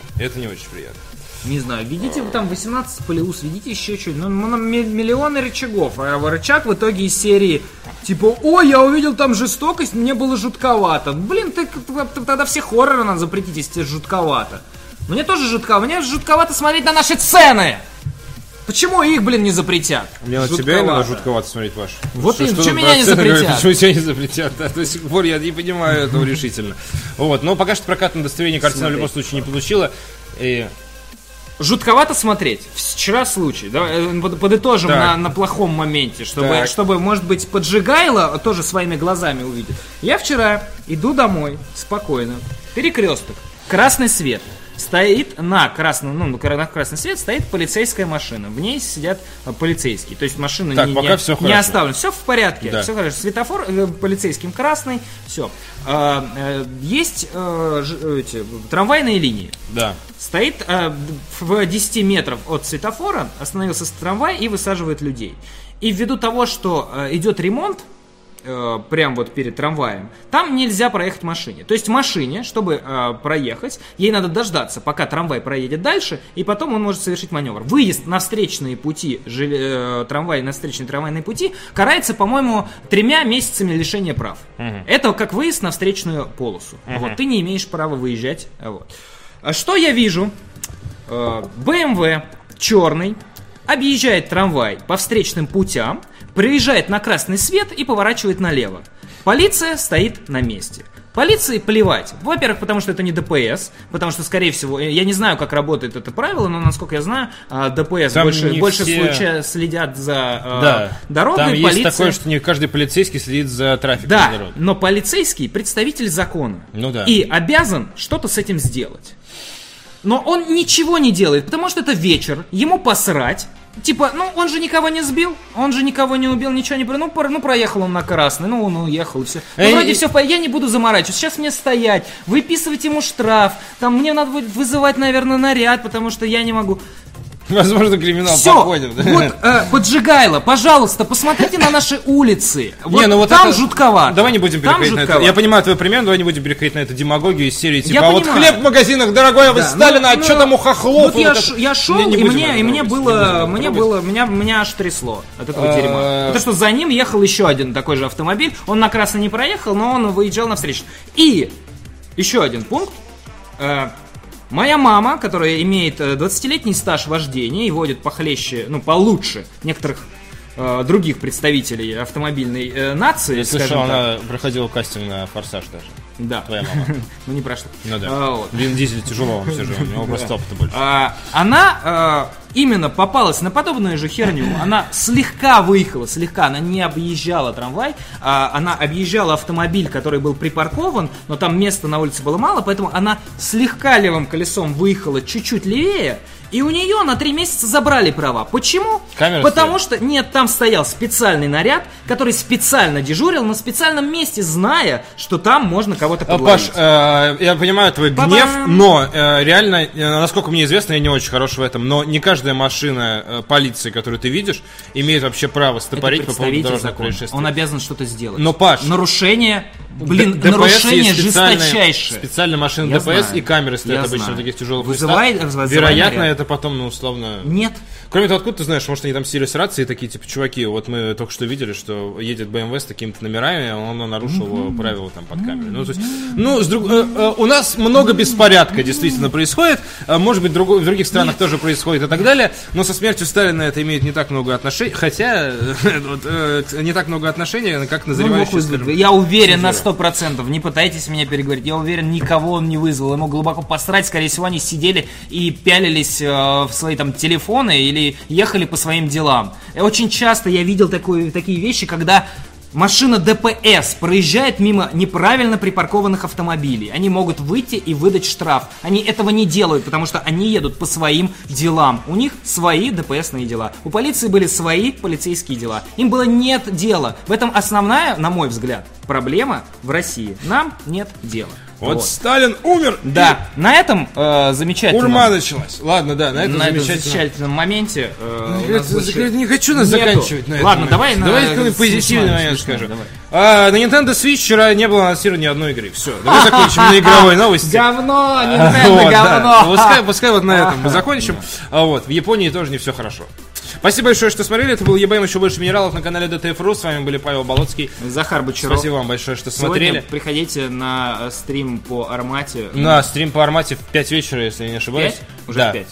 Не знаю, видите, там 18 полиус, видите еще что-нибудь. Ну, миллионы рычагов. А рычаг в итоге из серии типа, ой, я увидел там жестокость, мне было жутковато. Блин, ты тогда все хорроры надо запретить, если тебе жутковато. Мне тоже жутковато. Мне жутковато смотреть на наши цены. Почему их, блин, не запретят? Мне на тебя именно жутковато смотреть, Паш. Вот и почему меня не запретят? Почему тебя не запретят? До сих пор я не понимаю этого решительно. Вот, но пока что прокатное удостоверение картина в любом случае не получила. Жутковато смотреть. Вчера случай. Давай подытожим на плохом моменте, чтобы, может быть, поджигайло тоже своими глазами увидеть. Я вчера иду домой спокойно. Перекресток. Красный свет. Стоит на красный свет стоит полицейская машина. В ней сидят полицейские. То есть машина не оставлена. Все в порядке. Да. Все хорошо. Светофор полицейским красный. Все. Есть трамвайные линии. Да. Стоит в 10 метров от светофора, остановился трамвай и высаживает людей. И ввиду того, что идет ремонт, прям вот перед трамваем, там нельзя проехать машине. То есть машине, чтобы проехать, ей надо дождаться, пока трамвай проедет дальше, и потом он может совершить маневр. Выезд на встречные пути, на встречные трамвайные пути карается, по-моему, 3 месяцами лишения прав. Угу. Это как выезд на встречную полосу. Угу. Вот, ты не имеешь права выезжать. Вот. Что я вижу? БМВ черный объезжает трамвай по встречным путям, приезжает на красный свет и поворачивает налево. Полиция стоит на месте. Полиции плевать. Во-первых, потому что это не ДПС, потому что, скорее всего, я не знаю, как работает это правило, но, насколько я знаю, ДПС там больше случаев следят за дорогой. Там полиция... есть такое, что не каждый полицейский следит за трафиком на дороге. Да, но полицейский представитель закона. Ну да. И обязан что-то с этим сделать. Но он ничего не делает, потому что это вечер, ему посрать. Типа, он же никого не сбил, он же никого не убил, ничего не... проехал он на красный, он уехал, и все. Вроде все, я не буду заморачиваться, сейчас мне стоять, выписывать ему штраф, там мне надо будет вызывать, наверное, наряд, потому что я не могу... Возможно, криминал походит. Все, поджигайло, пожалуйста, посмотрите на наши улицы. Там это... жутковато. Давай не будем переходить на это. Я понимаю твой пример, давай не будем переходить на эту демагогию из серии типа, хлеб в магазинах дорогой, вы Сталина, а что там у хохлов? Я шел, меня аж трясло от этого дерьма. Потому что за ним ехал еще один такой же автомобиль, он на красный не проехал, но он выезжал навстречу. И еще один пункт. Моя мама, которая имеет 20-летний стаж вождения и водит похлеще, получше некоторых других представителей автомобильной нации. Я слышал, она проходила кастинг на «Форсаж» даже. Да. Твоя мама. Не прошла. Ну да. Вин Дизель тяжело все же, у него просто опыта больше. Она именно попалась на подобную же херню. Она слегка выехала, она не объезжала трамвай, она объезжала автомобиль, который был припаркован, но там места на улице было мало, поэтому она слегка левым колесом выехала чуть-чуть левее, и у нее на 3 месяца забрали права. Почему? Камера Потому стоит. Что, нет, там стоял специальный наряд, который специально дежурил на специальном месте, зная, что там можно кого-то подловить. Паш, я понимаю твой гнев, но реально, насколько мне известно, я не очень хорош в этом, но не каждый машина полиции, которую ты видишь, имеет вообще право стопорить по поводу дорожного происшествия. Он обязан что-то сделать. Но, Паш... нарушение жесточайшее. Специальная машина ДПС и камеры стоят обычно в таких тяжелых местах. Вероятно, это потом, условно... Нет. Кроме того, откуда ты знаешь, может, они там сели с рацией такие, типа, чуваки, вот мы только что видели, что едет BMW с такими-то номерами, он нарушил правила там под камерой. Ну, то есть, у нас много беспорядка действительно происходит. Может быть, в других странах тоже происходит и так далее. Но со смертью Сталина это имеет не так много отношений. Хотя, не так много отношений, как назревающие... Я уверен на 100%. Не пытайтесь меня переговорить. Я уверен, никого он не вызвал. Ему глубоко посрать. Скорее всего, они сидели и пялились в свои там телефоны или ехали по своим делам. Очень часто я видел такие вещи, когда машина ДПС проезжает мимо неправильно припаркованных автомобилей. Они могут выйти и выдать штраф. Они этого не делают, потому что они едут по своим делам. У них свои ДПСные дела. У полиции были свои полицейские дела. Им было нет дела. В этом основная, на мой взгляд, проблема в России. Нам нет дела. Вот Сталин умер. Да. И... на этом замечательном... Урма началась. Ладно, да, на этом замечательном моменте... не хочу нас заканчивать на этом. Ладно, давай... давай какой-нибудь позитивный момент скажу. На Nintendo Switch вчера не было анонсировано ни одной игры. Все, давай закончим на игровой новости. Говно, Nintendo говно. Пускай вот на этом мы закончим. В Японии тоже не все хорошо. Спасибо большое, что смотрели. Это был ЕБМ, еще больше минералов на канале ДТФ Ру. С вами были Павел Болотский, Захар Бочаров. Спасибо вам большое, что смотрели. Сегодня приходите на стрим по Армате. На стрим по Армате в 5 вечера, если я не ошибаюсь. 5? Уже да, в 5.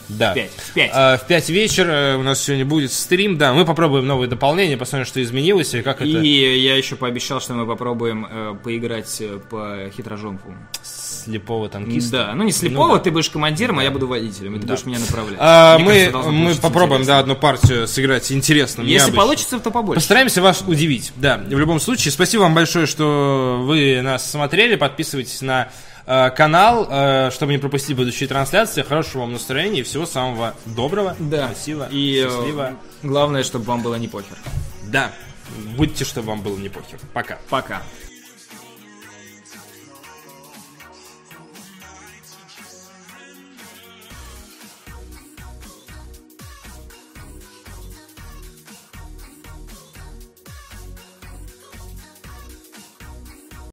Да. В 5 вечера у нас сегодня будет стрим. Да, мы попробуем новые дополнения, посмотрим, что изменилось и как это. И я еще пообещал, что мы попробуем поиграть по хитрожонку. Слепого танкиста. Да, ну не слепого, ты будешь командиром, а я буду водителем, и ты будешь меня направлять. Мы попробуем, да, одну партию сыграть интересным. Если получится, то побольше. Постараемся вас удивить, да. В любом случае, спасибо вам большое, что вы нас смотрели. Подписывайтесь на канал, чтобы не пропустить будущие трансляции. Хорошего вам настроения и всего самого доброго. Да. Спасибо. И счастливо. Главное, чтобы вам было не похер. Да. Будьте, чтобы вам было не похер. Пока. Пока.